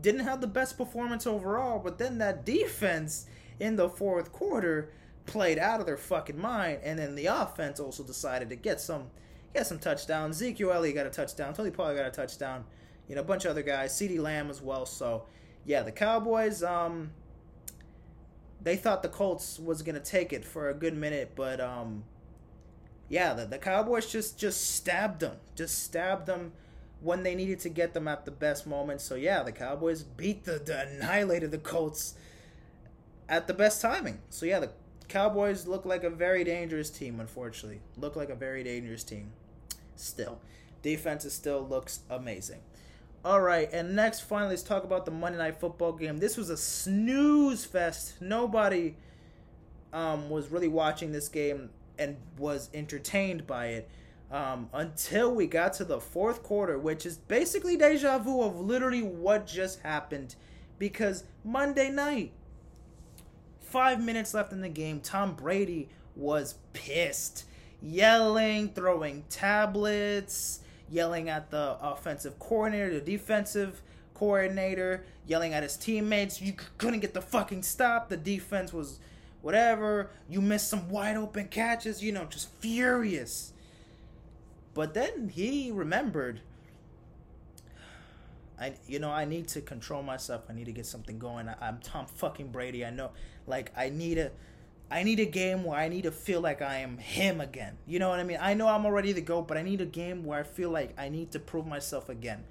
didn't have the best performance overall, but then that defense in the fourth quarter played out of their fucking mind, and then the offense also decided to get some get some touchdowns. Ezekiel Elliott got a touchdown. Tony Pollard got a touchdown. You know, a bunch of other guys, CeeDee Lamb as well. So, yeah, the Cowboys, um, they thought the Colts was going to take it for a good minute. But, um, yeah, the, the Cowboys just, just stabbed them. Just stabbed them when they needed to get them at the best moment. So, yeah, the Cowboys beat the, the annihilated the Colts at the best timing. So, yeah, the Cowboys look like a very dangerous team, unfortunately. Look like a very dangerous team still. Defense still looks amazing. All right, and next, finally, let's talk about the Monday Night Football game. This was a snooze fest. Nobody um, was really watching this game and was entertained by it um, until we got to the fourth quarter, which is basically deja vu of literally what just happened. Because Monday night, five minutes left in the game, Tom Brady was pissed, yelling, throwing tablets, yelling at the offensive coordinator, the defensive coordinator, yelling at his teammates. You couldn't get the fucking stop. The defense was whatever. You missed some wide open catches, you know, just furious. But then he remembered, I, you know, I need to control myself. I need to get something going. I, I'm Tom fucking Brady. I know, like, I need a... I need a game where I need to feel like I am him again. You know what I mean? I know I'm already the GOAT, but I need a game where I feel like I need to prove myself again.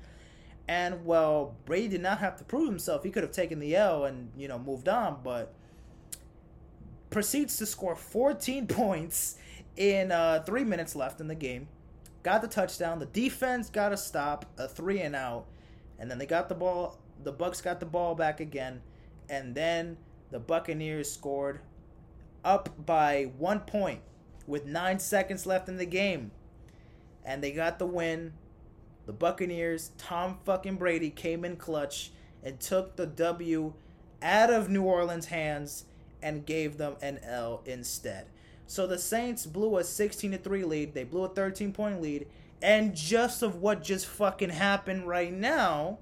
And, well, Brady did not have to prove himself. He could have taken the L and, you know, moved on, but proceeds to score fourteen points in uh, three minutes left in the game. Got the touchdown. The defense got a stop, a three and out. And then they got the ball. The Bucs got the ball back again. And then the Buccaneers scored up by one point with nine seconds left in the game. And they got the win. The Buccaneers, Tom fucking Brady, came in clutch and took the W out of New Orleans' hands and gave them an L instead. So the Saints blew a sixteen to three lead. They blew a thirteen-point lead. And just of what just fucking happened right now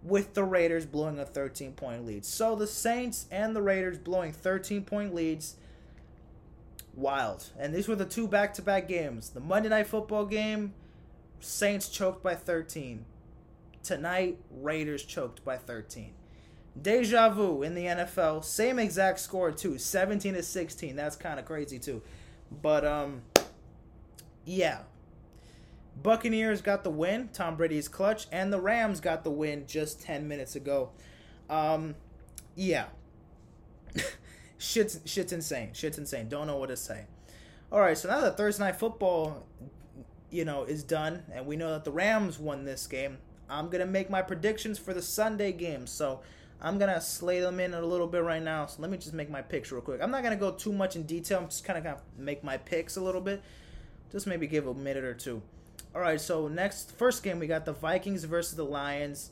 with the Raiders blowing a thirteen-point lead. So the Saints and the Raiders blowing thirteen-point leads. Wild. And these were the two back-to-back games. The Monday Night Football game, Saints choked by thirteen. Tonight, Raiders choked by thirteen. Deja vu in the N F L. Same exact score, too. seventeen to sixteen. That's kind of crazy, too. But, um, yeah. Buccaneers got the win, Tom Brady's clutch, and the Rams got the win just ten minutes ago. Um, yeah. shit's, shit's insane. Shit's insane. Don't know what to say. All right, so now that Thursday Night Football, you know, is done, and we know that the Rams won this game, I'm going to make my predictions for the Sunday game. So I'm going to slay them in a little bit right now. So let me just make my picks real quick. I'm not going to go too much in detail. I'm just kind of going to make my picks a little bit. Just maybe give a minute or two. All right, so next, first game, we got the Vikings versus the Lions.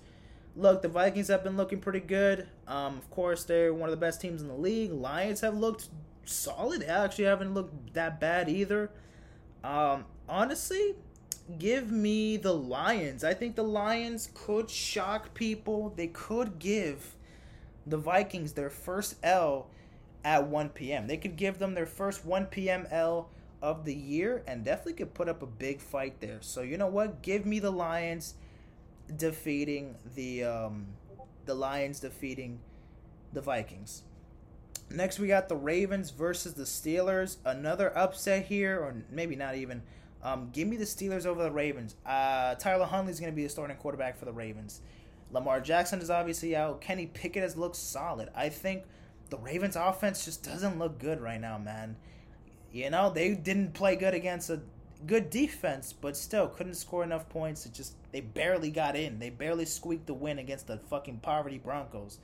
Look, the Vikings have been looking pretty good. Um, of course, they're one of the best teams in the league. Lions have looked solid. They actually haven't looked that bad either. Um, honestly, give me the Lions. I think the Lions could shock people. They could give the Vikings their first L at one p.m. They could give them their first one p.m. L of the year, and definitely could put up a big fight there. So you know what? Give me the Lions defeating the um, the Lions defeating the Vikings. Next, we got the Ravens versus the Steelers. Another upset here, or maybe not even. Um, give me the Steelers over the Ravens. Uh, Tyler Huntley is going to be the starting quarterback for the Ravens. Lamar Jackson is obviously out. Kenny Pickett has looked solid. I think the Ravens offense just doesn't look good right now, man. You know, they didn't play good against a good defense, but still couldn't score enough points. It just, they barely got in. They barely squeaked the win against the fucking poverty Broncos.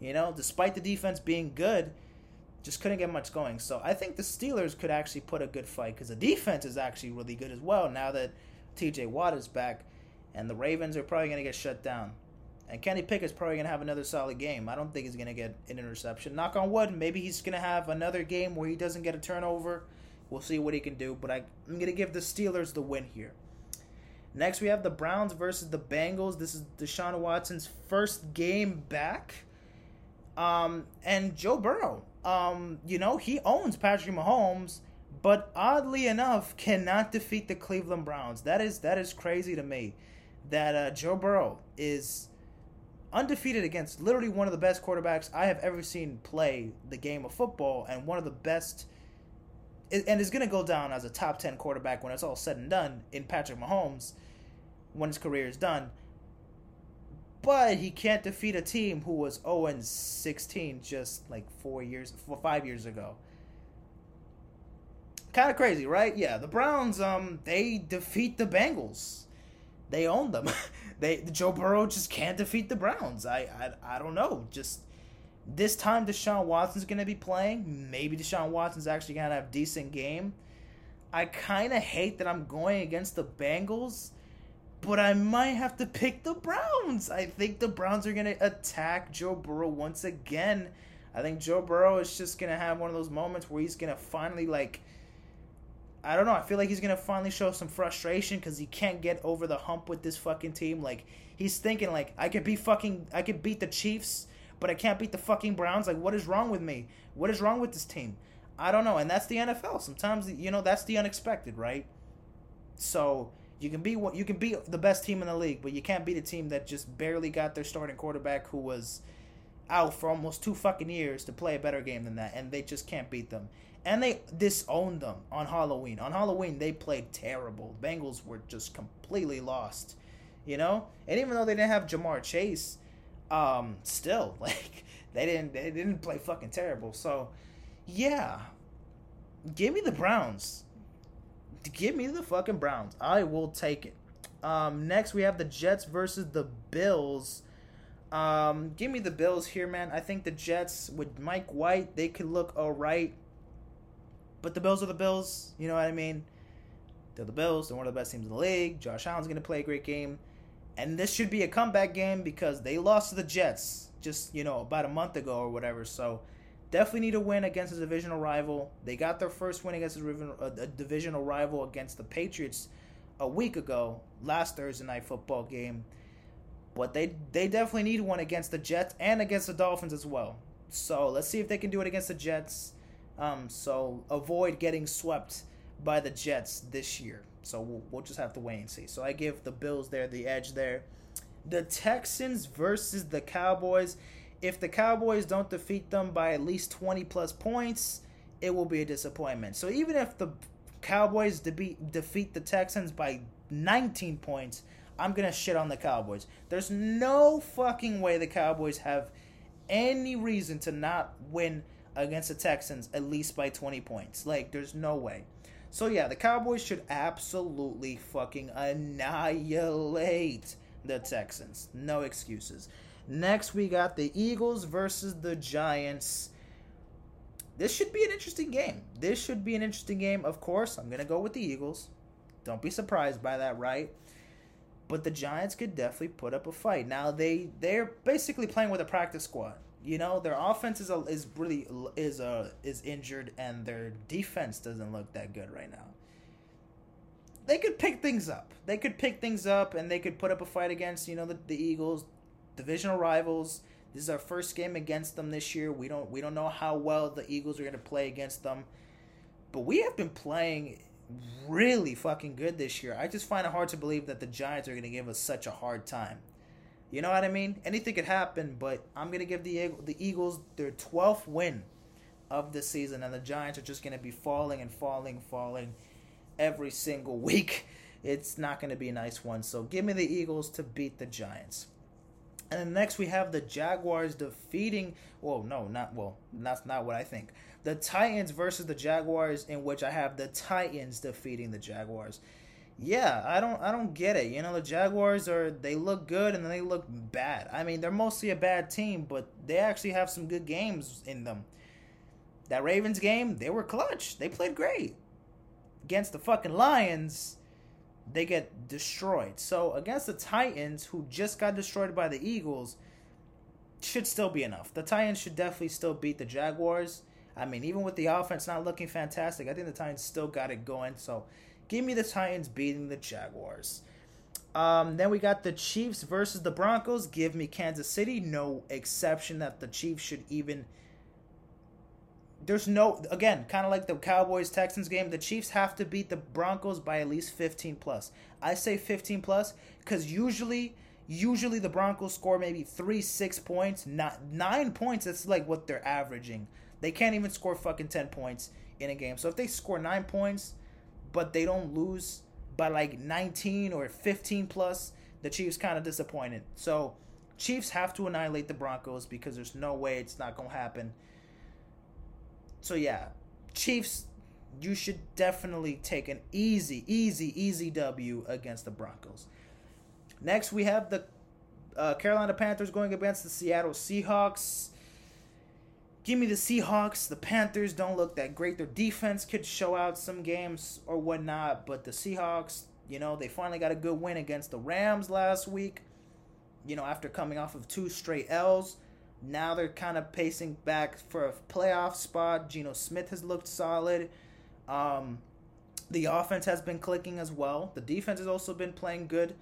You know, despite the defense being good, just couldn't get much going. So I think the Steelers could actually put a good fight because the defense is actually really good as well now that T J Watt is back, and the Ravens are probably going to get shut down. And Kenny Pickett's probably going to have another solid game. I don't think he's going to get an interception. Knock on wood, maybe he's going to have another game where he doesn't get a turnover. We'll see what he can do, but I, I'm going to give the Steelers the win here. Next, we have the Browns versus the Bengals. This is Deshaun Watson's first game back. Um, and Joe Burrow, um, you know, he owns Patrick Mahomes, but oddly enough, cannot defeat the Cleveland Browns. That is, that is crazy to me that uh, Joe Burrow is undefeated against literally one of the best quarterbacks I have ever seen play the game of football, and one of the best, and is going to go down as a top ten quarterback when it's all said and done in Patrick Mahomes when his career is done. But he can't defeat a team who was oh and sixteen just like four years, four, five years ago. Kind of crazy, right? Yeah, the Browns, um, they defeat the Bengals. They own them. They Joe Burrow just can't defeat the Browns. I I, I don't know. Just this time Deshaun Watson's going to be playing. Maybe Deshaun Watson's actually going to have a decent game. I kind of hate that I'm going against the Bengals, but I might have to pick the Browns. I think the Browns are going to attack Joe Burrow once again. I think Joe Burrow is just going to have one of those moments where he's going to finally, like, I don't know. I feel like he's going to finally show some frustration because he can't get over the hump with this fucking team. Like, he's thinking, like, I could be fucking, I could beat the Chiefs, but I can't beat the fucking Browns. Like, what is wrong with me? What is wrong with this team? I don't know. And that's the N F L. Sometimes, you know, that's the unexpected, right? So you can be what you can be the best team in the league, but you can't beat a team that just barely got their starting quarterback who was out for almost two fucking years to play a better game than that, and they just can't beat them. And they disowned them on Halloween. On Halloween, they played terrible. The Bengals were just completely lost, you know? And even though they didn't have Jamar Chase, um, still, like, they didn't they didn't play fucking terrible. So, yeah, give me the Browns. Give me the fucking Browns. I will take it. Um, next, we have the Jets versus the Bills. Um, give me the Bills here, man. I think the Jets, with Mike White, they could look all right. But the Bills are the Bills, you know what I mean? They're the Bills. They're one of the best teams in the league. Josh Allen's going to play a great game. And this should be a comeback game because they lost to the Jets just, you know, about a month ago or whatever. So definitely need a win against a divisional rival. They got their first win against a divisional rival against the Patriots a week ago, last Thursday night football game. But they, they definitely need one against the Jets and against the Dolphins as well. So let's see if they can do it against the Jets. Um, so avoid getting swept by the Jets this year. So we'll, we'll just have to wait and see. So I give the Bills there the edge there. The Texans versus the Cowboys. If the Cowboys don't defeat them by at least twenty plus points, it will be a disappointment. So even if the Cowboys de- defeat the Texans by nineteen points, I'm going to shit on the Cowboys. There's no fucking way the Cowboys have any reason to not win against the Texans at least by twenty points. Like, there's no way. So yeah, the Cowboys should absolutely fucking annihilate the Texans. No excuses. Next, we got the Eagles versus the Giants. This should be an interesting game. This should be an interesting game. Of course, I'm going to go with the Eagles. Don't be surprised by that, right? But the Giants could definitely put up a fight. Now, they, they're basically playing with a practice squad. You know, their offense is a, is really is a, is injured, and their defense doesn't look that good right now. They could pick things up. They could pick things up, and they could put up a fight against, you know, the, the Eagles, divisional rivals. This is our first game against them this year. We don't we don't know how well the Eagles are going to play against them, but we have been playing really fucking good this year. I just find it hard to believe that the Giants are going to give us such a hard time. You know what I mean? Anything could happen, but I'm going to give the the Eagles their twelfth win of the season, and the Giants are just going to be falling and falling, falling every single week. It's not going to be a nice one, so give me the Eagles to beat the Giants. And then next we have the Jaguars defeating, well, no, not, well, that's not what I think. The Titans versus the Jaguars, in which I have the Titans defeating the Jaguars. Yeah, I don't I don't get it. You know, the Jaguars are, they look good and then they look bad. I mean, they're mostly a bad team, but they actually have some good games in them. That Ravens game, they were clutch. They played great. Against the fucking Lions, they get destroyed. So against the Titans, who just got destroyed by the Eagles, should still be enough. The Titans should definitely still beat the Jaguars. I mean, even with the offense not looking fantastic, I think the Titans still got it going. So give me the Titans beating the Jaguars. Um, then we got the Chiefs versus the Broncos. Give me Kansas City. No exception that the Chiefs should even... There's no... Again, kind of like the Cowboys-Texans game, the Chiefs have to beat the Broncos by at least fifteen plus. I say fifteen plus because usually... Usually the Broncos score maybe three, six points, not nine points. That's like what they're averaging. They can't even score fucking ten points in a game. So if they score nine points, but they don't lose by like nineteen or fifteen plus, the Chiefs kind of disappointed. So Chiefs have to annihilate the Broncos because there's no way it's not going to happen. So yeah, Chiefs, you should definitely take an easy, easy, easy W against the Broncos. Next, we have the uh, Carolina Panthers going against the Seattle Seahawks. Give me the Seahawks. The Panthers don't look that great. Their defense could show out some games or whatnot, but the Seahawks, you know, they finally got a good win against the Rams last week. You know, after coming off of two straight L's, now they're kind of pacing back for a playoff spot. Geno Smith has looked solid. Um, the offense has been clicking as well. The defense has also been playing good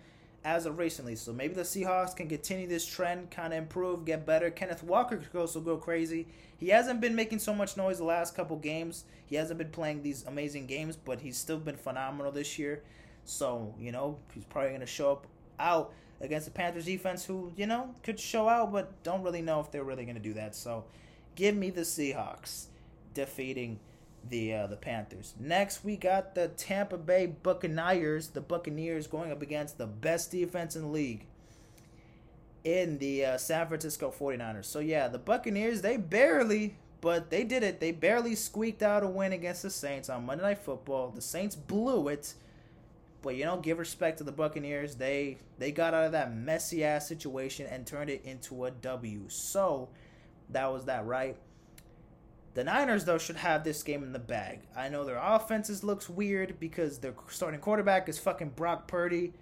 as of recently. So maybe the Seahawks can continue this trend, kind of improve, get better. Kenneth Walker could also go crazy. He hasn't been making so much noise the last couple games. He hasn't been playing these amazing games, but he's still been phenomenal this year. So, you know, he's probably going to show up out against the Panthers defense who, you know, could show out, but don't really know if they're really going to do that. So give me the Seahawks defeating the uh, the Panthers. Next, we got the Tampa Bay Buccaneers. The Buccaneers going up against the best defense in the league in the uh, San Francisco forty-niners. So, yeah, the Buccaneers, they barely, but they did it. They barely squeaked out a win against the Saints on Monday Night Football. The Saints blew it, but, you know, give respect to the Buccaneers. They, they got out of that messy-ass situation and turned it into a W. So, that was that, right? The Niners, though, should have this game in the bag. I know their offenses looks weird because their starting quarterback is fucking Brock Purdy.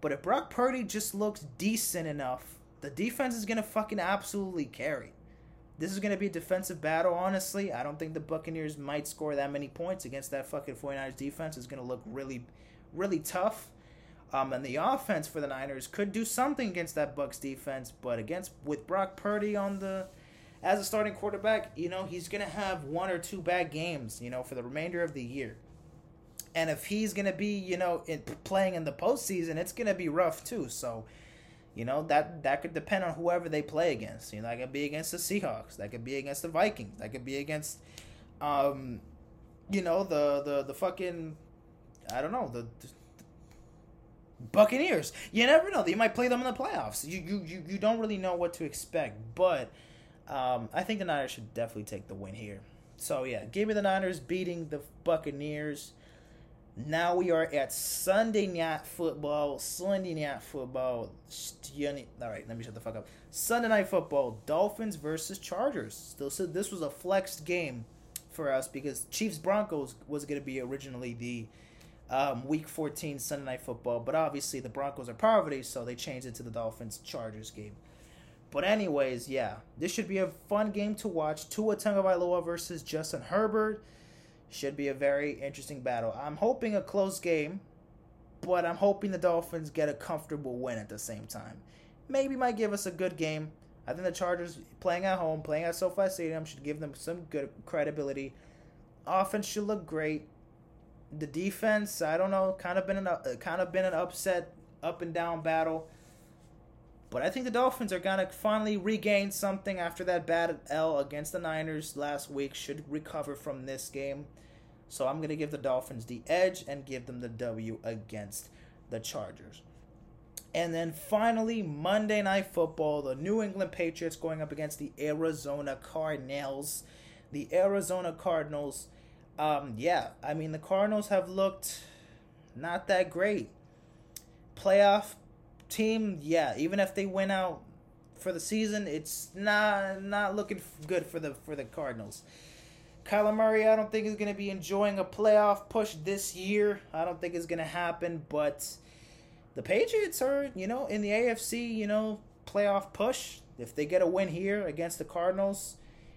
But if Brock Purdy just looks decent enough, the defense is going to fucking absolutely carry. This is going to be a defensive battle, honestly. I don't think the Buccaneers might score that many points against that fucking forty-niners defense. It's going to look really, really tough. Um, and the offense for the Niners could do something against that Bucs defense. But against with Brock Purdy on the... As a starting quarterback, you know, he's going to have one or two bad games, you know, for the remainder of the year. And if he's going to be, you know, in, playing in the postseason, it's going to be rough too. So, you know, that, that could depend on whoever they play against. You know, that could be against the Seahawks. That could be against the Vikings. That could be against, um, you know, the, the, the fucking, I don't know, the, the Buccaneers. You never know. You might play them in the playoffs. You, you, you, you don't really know what to expect, but... Um, I think the Niners should definitely take the win here. So, yeah, give me the Niners beating the Buccaneers. Now we are at Sunday Night Football. Sunday Night Football. All right, let me shut the fuck up. Sunday Night Football, Dolphins versus Chargers. Still, so this was a flex game for us because Chiefs-Broncos was going to be originally the um, Week fourteen Sunday Night Football. But obviously the Broncos are poverty, so they changed it to the Dolphins-Chargers game. But anyways, yeah, this should be a fun game to watch. Tua Tagovailoa versus Justin Herbert should be a very interesting battle. I'm hoping a close game, but I'm hoping the Dolphins get a comfortable win at the same time. Maybe might give us a good game. I think the Chargers playing at home, playing at SoFi Stadium should give them some good credibility. Offense should look great. The defense, I don't know, kind of been an uh, kind of been an upset, up and down battle. But I think the Dolphins are going to finally regain something after that bad L against the Niners last week. Should recover from this game. So I'm going to give the Dolphins the edge and give them the W against the Chargers. And then finally, Monday Night Football, the New England Patriots going up against the Arizona Cardinals. The Arizona Cardinals, um, yeah, I mean, the Cardinals have looked not that great. Playoff team, yeah, even if they win out for the season, it's not not looking good for the for the Cardinals. Kyler Murray, I don't think is going to be enjoying a playoff push this year. I don't think it's going to happen, but the Patriots are, you know, in the A F C, you know, playoff push. If they get a win here against the Cardinals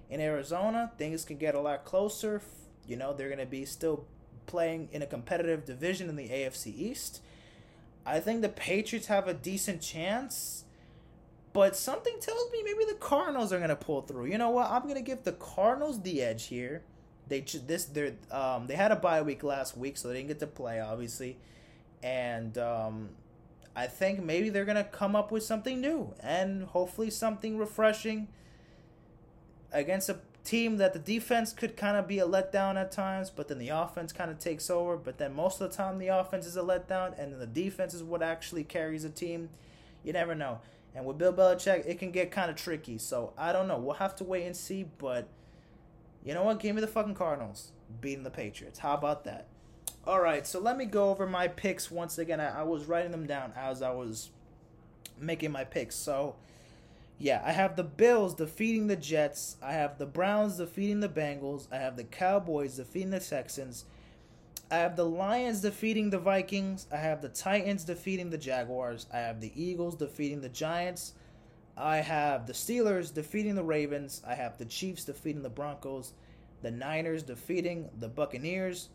in Arizona, things could get a lot closer. You know, they're going to be still playing in a competitive division in the A F C East. I think the Patriots have a decent chance, but something tells me maybe the Cardinals are going to pull through. You know what? I'm going to give the Cardinals the edge here. They this they're um they had a bye week last week, so they didn't get to play, obviously. And um I think maybe they're going to come up with something new and hopefully something refreshing against a team that the defense could kind of be a letdown at times, but then the offense kind of takes over. But then most of the time the offense is a letdown, and then the defense is what actually carries a team. You never know. And with Bill Belichick, it can get kind of tricky. So I don't know. We'll have to wait and see. But you know what? Give me the fucking Cardinals beating the Patriots. How about that? All right, so let me go over my picks once again. I, I was writing them down as I was making my picks. So, yeah, I have the Bills defeating the Jets. I have the Browns defeating the Bengals. I have the Cowboys defeating the Texans. I have the Lions defeating the Vikings. I have the Titans defeating the Jaguars. I have the Eagles defeating the Giants. I have the Steelers defeating the Ravens. I have the Chiefs defeating the Broncos. The Niners defeating the Buccaneers.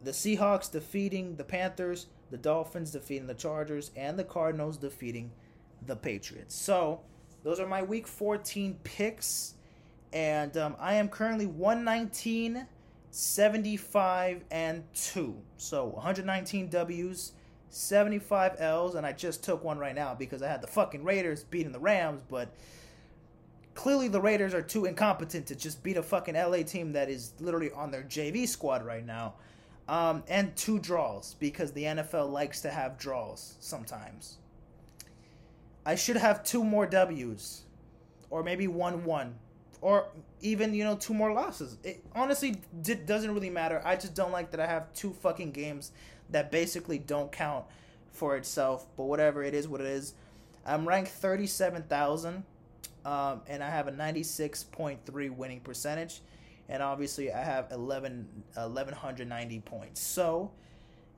The Seahawks defeating the Panthers, the Dolphins defeating the Chargers, and the Cardinals defeating the Patriots. So, those are my Week fourteen picks, and um, I am currently one nineteen, seventy-five, and two. So, one nineteen W's, seventy-five L's, and I just took one right now because I had the fucking Raiders beating the Rams, but clearly the Raiders are too incompetent to just beat a fucking L A team that is literally on their J V squad right now. Um, and two draws, because the N F L likes to have draws sometimes. I should have two more W's, or maybe one one, or even, you know, two more losses. It honestly d- doesn't really matter. I just don't like that I have two fucking games that basically don't count for itself, but whatever, it is what it is. I'm ranked thirty-seven thousand, um, and I have a ninety-six point three winning percentage. And obviously, I have eleven, eleven ninety points. So,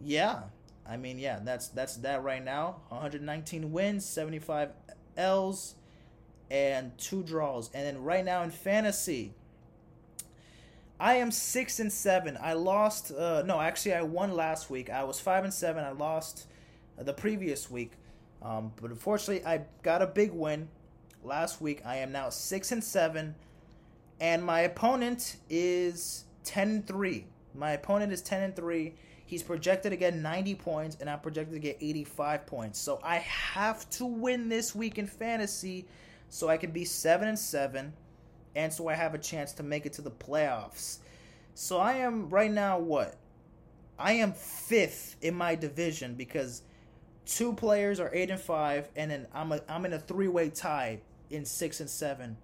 yeah. I mean, yeah, that's that's that right now. one nineteen wins, seventy-five L's, and two draws. And then right now in fantasy, I am six and seven. I lost... Uh, no, actually, I won last week. I was five and seven. I lost the previous week. Um, but unfortunately, I got a big win last week. I am now six and seven. And my opponent is ten and three. My opponent is ten and three. He's projected to get ninety points, and I'm projected to get eighty-five points. So I have to win this week in fantasy so I can be seven and seven, and so I have a chance to make it to the playoffs. So I am right now what? I am fifth in my division because two players are eight and five, and then I'm a, I'm in a three-way tie in six and seven.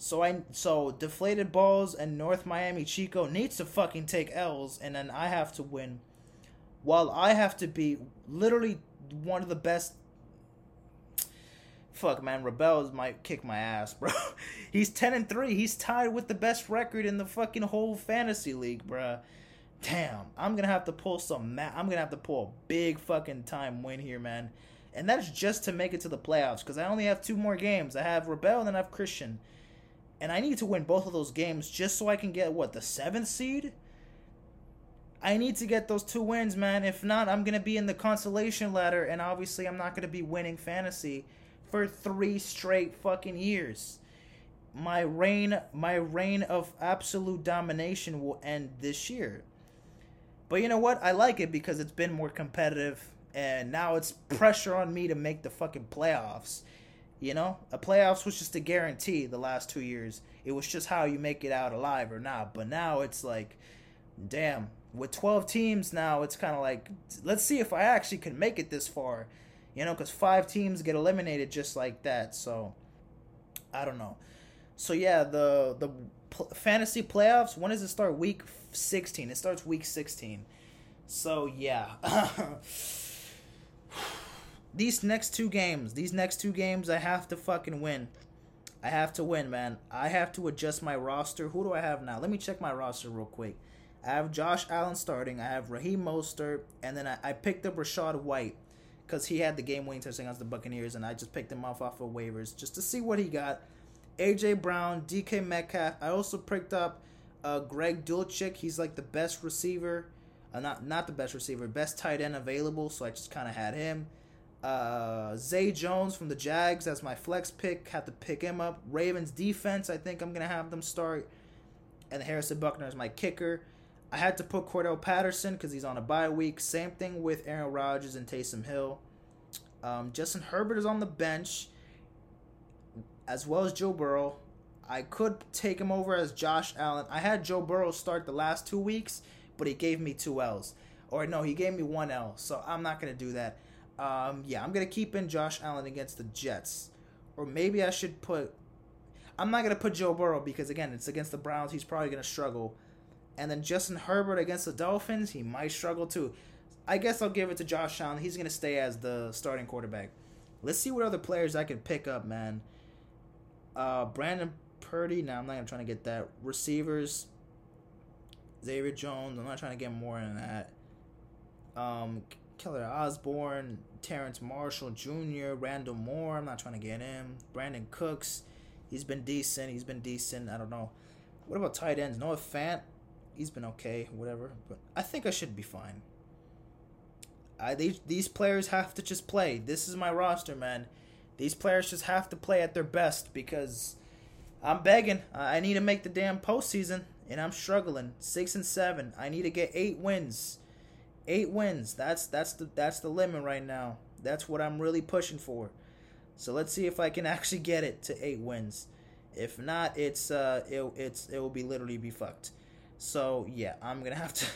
So I so Deflated Balls and North Miami Chico needs to fucking take L's, and then I have to win, while I have to be literally one of the best. Fuck man, Rebels might kick my ass, bro. He's ten and three. He's tied with the best record in the fucking whole fantasy league, bro. Damn, I'm gonna have to pull some. Ma- I'm gonna have to pull a big fucking time win here, man. And that's just to make it to the playoffs, because I only have two more games. I have Rebel and I have Christian. And I need to win both of those games just so I can get, what, the seventh seed? I need to get those two wins, man. If not, I'm going to be in the consolation ladder, and obviously I'm not going to be winning fantasy for three straight fucking years. My reign, my reign of absolute domination will end this year. But you know what? I like it because it's been more competitive, and now it's pressure on me to make the fucking playoffs. You know, a playoffs was just a guarantee the last two years. It was just how you make it out alive or not. But now it's like, damn, with twelve teams now, it's kind of like, let's see if I actually can make it this far. You know, because five teams get eliminated just like that. So, I don't know. So, yeah, the the pl- fantasy playoffs, when does it start? Week sixteen. It starts week sixteen. So, yeah. These next two games, these next two games, I have to fucking win. I have to win, man. I have to adjust my roster. Who do I have now? Let me check my roster real quick. I have Josh Allen starting. I have Raheem Mostert. And then I, I picked up Rashad White because he had the game-winning touchdown against the Buccaneers, and I just picked him off off of waivers just to see what he got. A J Brown, D K Metcalf. I also picked up uh, Greg Dulcich. He's like the best receiver. Uh, not, not the best receiver. Best tight end available, so I just kind of had him. Uh, Zay Jones from the Jags. That's my flex pick. Had to pick him up. Ravens defense, I think I'm going to have them start. And Harrison Buckner is my kicker. I had to put Cordell Patterson because he's on a bye week. Same thing with Aaron Rodgers and Taysom Hill. Um, Justin Herbert is on the bench, as well as Joe Burrow. I could take him over as Josh Allen. I had Joe Burrow start the last two weeks, but he gave me two L's. Or no, he gave me one L, so I'm not going to do that. Um, yeah, I'm going to keep in Josh Allen against the Jets. Or maybe I should put... I'm not going to put Joe Burrow because, again, it's against the Browns. He's probably going to struggle. And then Justin Herbert against the Dolphins, he might struggle too. I guess I'll give it to Josh Allen. He's going to stay as the starting quarterback. Let's see what other players I can pick up, man. Uh, Brandon Purdy. Now, nah, I'm not even trying to get that. Receivers. Xavier Jones. I'm not trying to get more than that. Um, Keller Osborne. Terrence Marshall Junior Randall Moore. I'm not trying to get him. Brandon Cooks. He's been decent. He's been decent. I don't know. What about tight ends? Noah Fant. He's been okay, whatever. But I think I should be fine. I these, these players have to just play. This is my roster, man. These players just have to play at their best because I'm begging. I need to make the damn postseason, and I'm struggling. Six and seven. I need to get eight wins. Eight wins. That's that's the that's the limit right now. That's what I'm really pushing for. So let's see if I can actually get it to eight wins. If not, it's uh it it's it will be literally be fucked. So yeah, I'm gonna have to,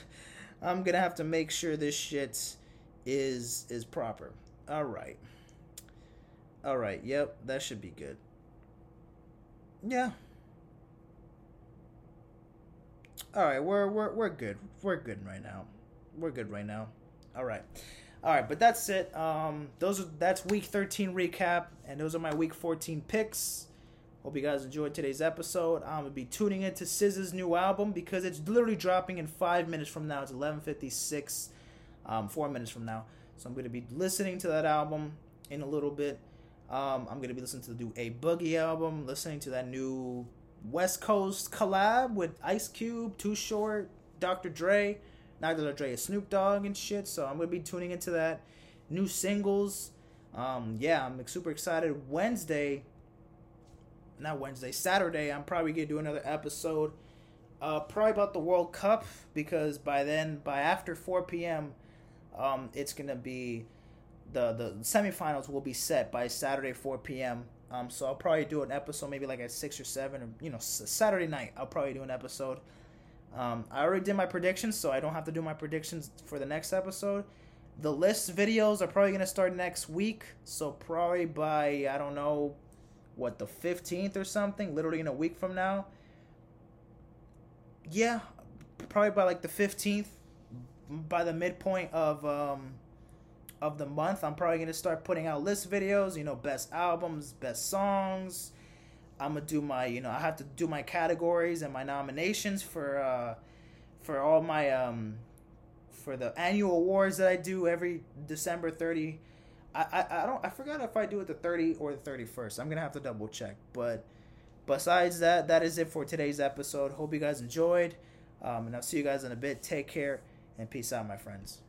I'm gonna have to make sure this shit is is proper. All right, all right, yep, that should be good. Yeah. All right, we're we're we're good. We're good right now. We're good right now. All right, all right, but that's it. Um, those are that's week thirteen recap, and those are my week fourteen picks. Hope you guys enjoyed today's episode. I'm going to be tuning into S Z A's new album because it's literally dropping in five minutes from now. It's eleven fifty-six, um, four minutes from now. So I'm going to be listening to that album in a little bit. Um, I'm going to be listening to the new A Boogie album, listening to that new West Coast collab with Ice Cube, Too Short, Doctor Dre. Not Doctor Dre, is Snoop Dogg and shit. So I'm going to be tuning into that. New singles. Um, yeah, I'm super excited. Wednesday... Not Wednesday, Saturday, I'm probably going to do another episode uh, probably about the World Cup because by then, by after four p.m., um, it's going to be the, the semifinals will be set by Saturday, four p.m. Um, so I'll probably do an episode maybe like at six or seven or, you know, Saturday night. I'll probably do an episode. Um, I already did my predictions, so I don't have to do my predictions for the next episode. The list videos are probably going to start next week. So probably by, I don't know, what, the fifteenth or something, literally in a week from now. Yeah, probably by like the fifteenth, by the midpoint of um of the month, I'm probably gonna start putting out list videos, you know, best albums, best songs. I'm gonna do my, you know, I have to do my categories and my nominations for uh for all my um for the annual awards that I do every December thirtieth. I, I don't I forgot if I do it the thirtieth or the thirty-first. I'm going to have to double check. But besides that, that is it for today's episode. Hope you guys enjoyed. Um, and I'll see you guys in a bit. Take care and peace out, my friends.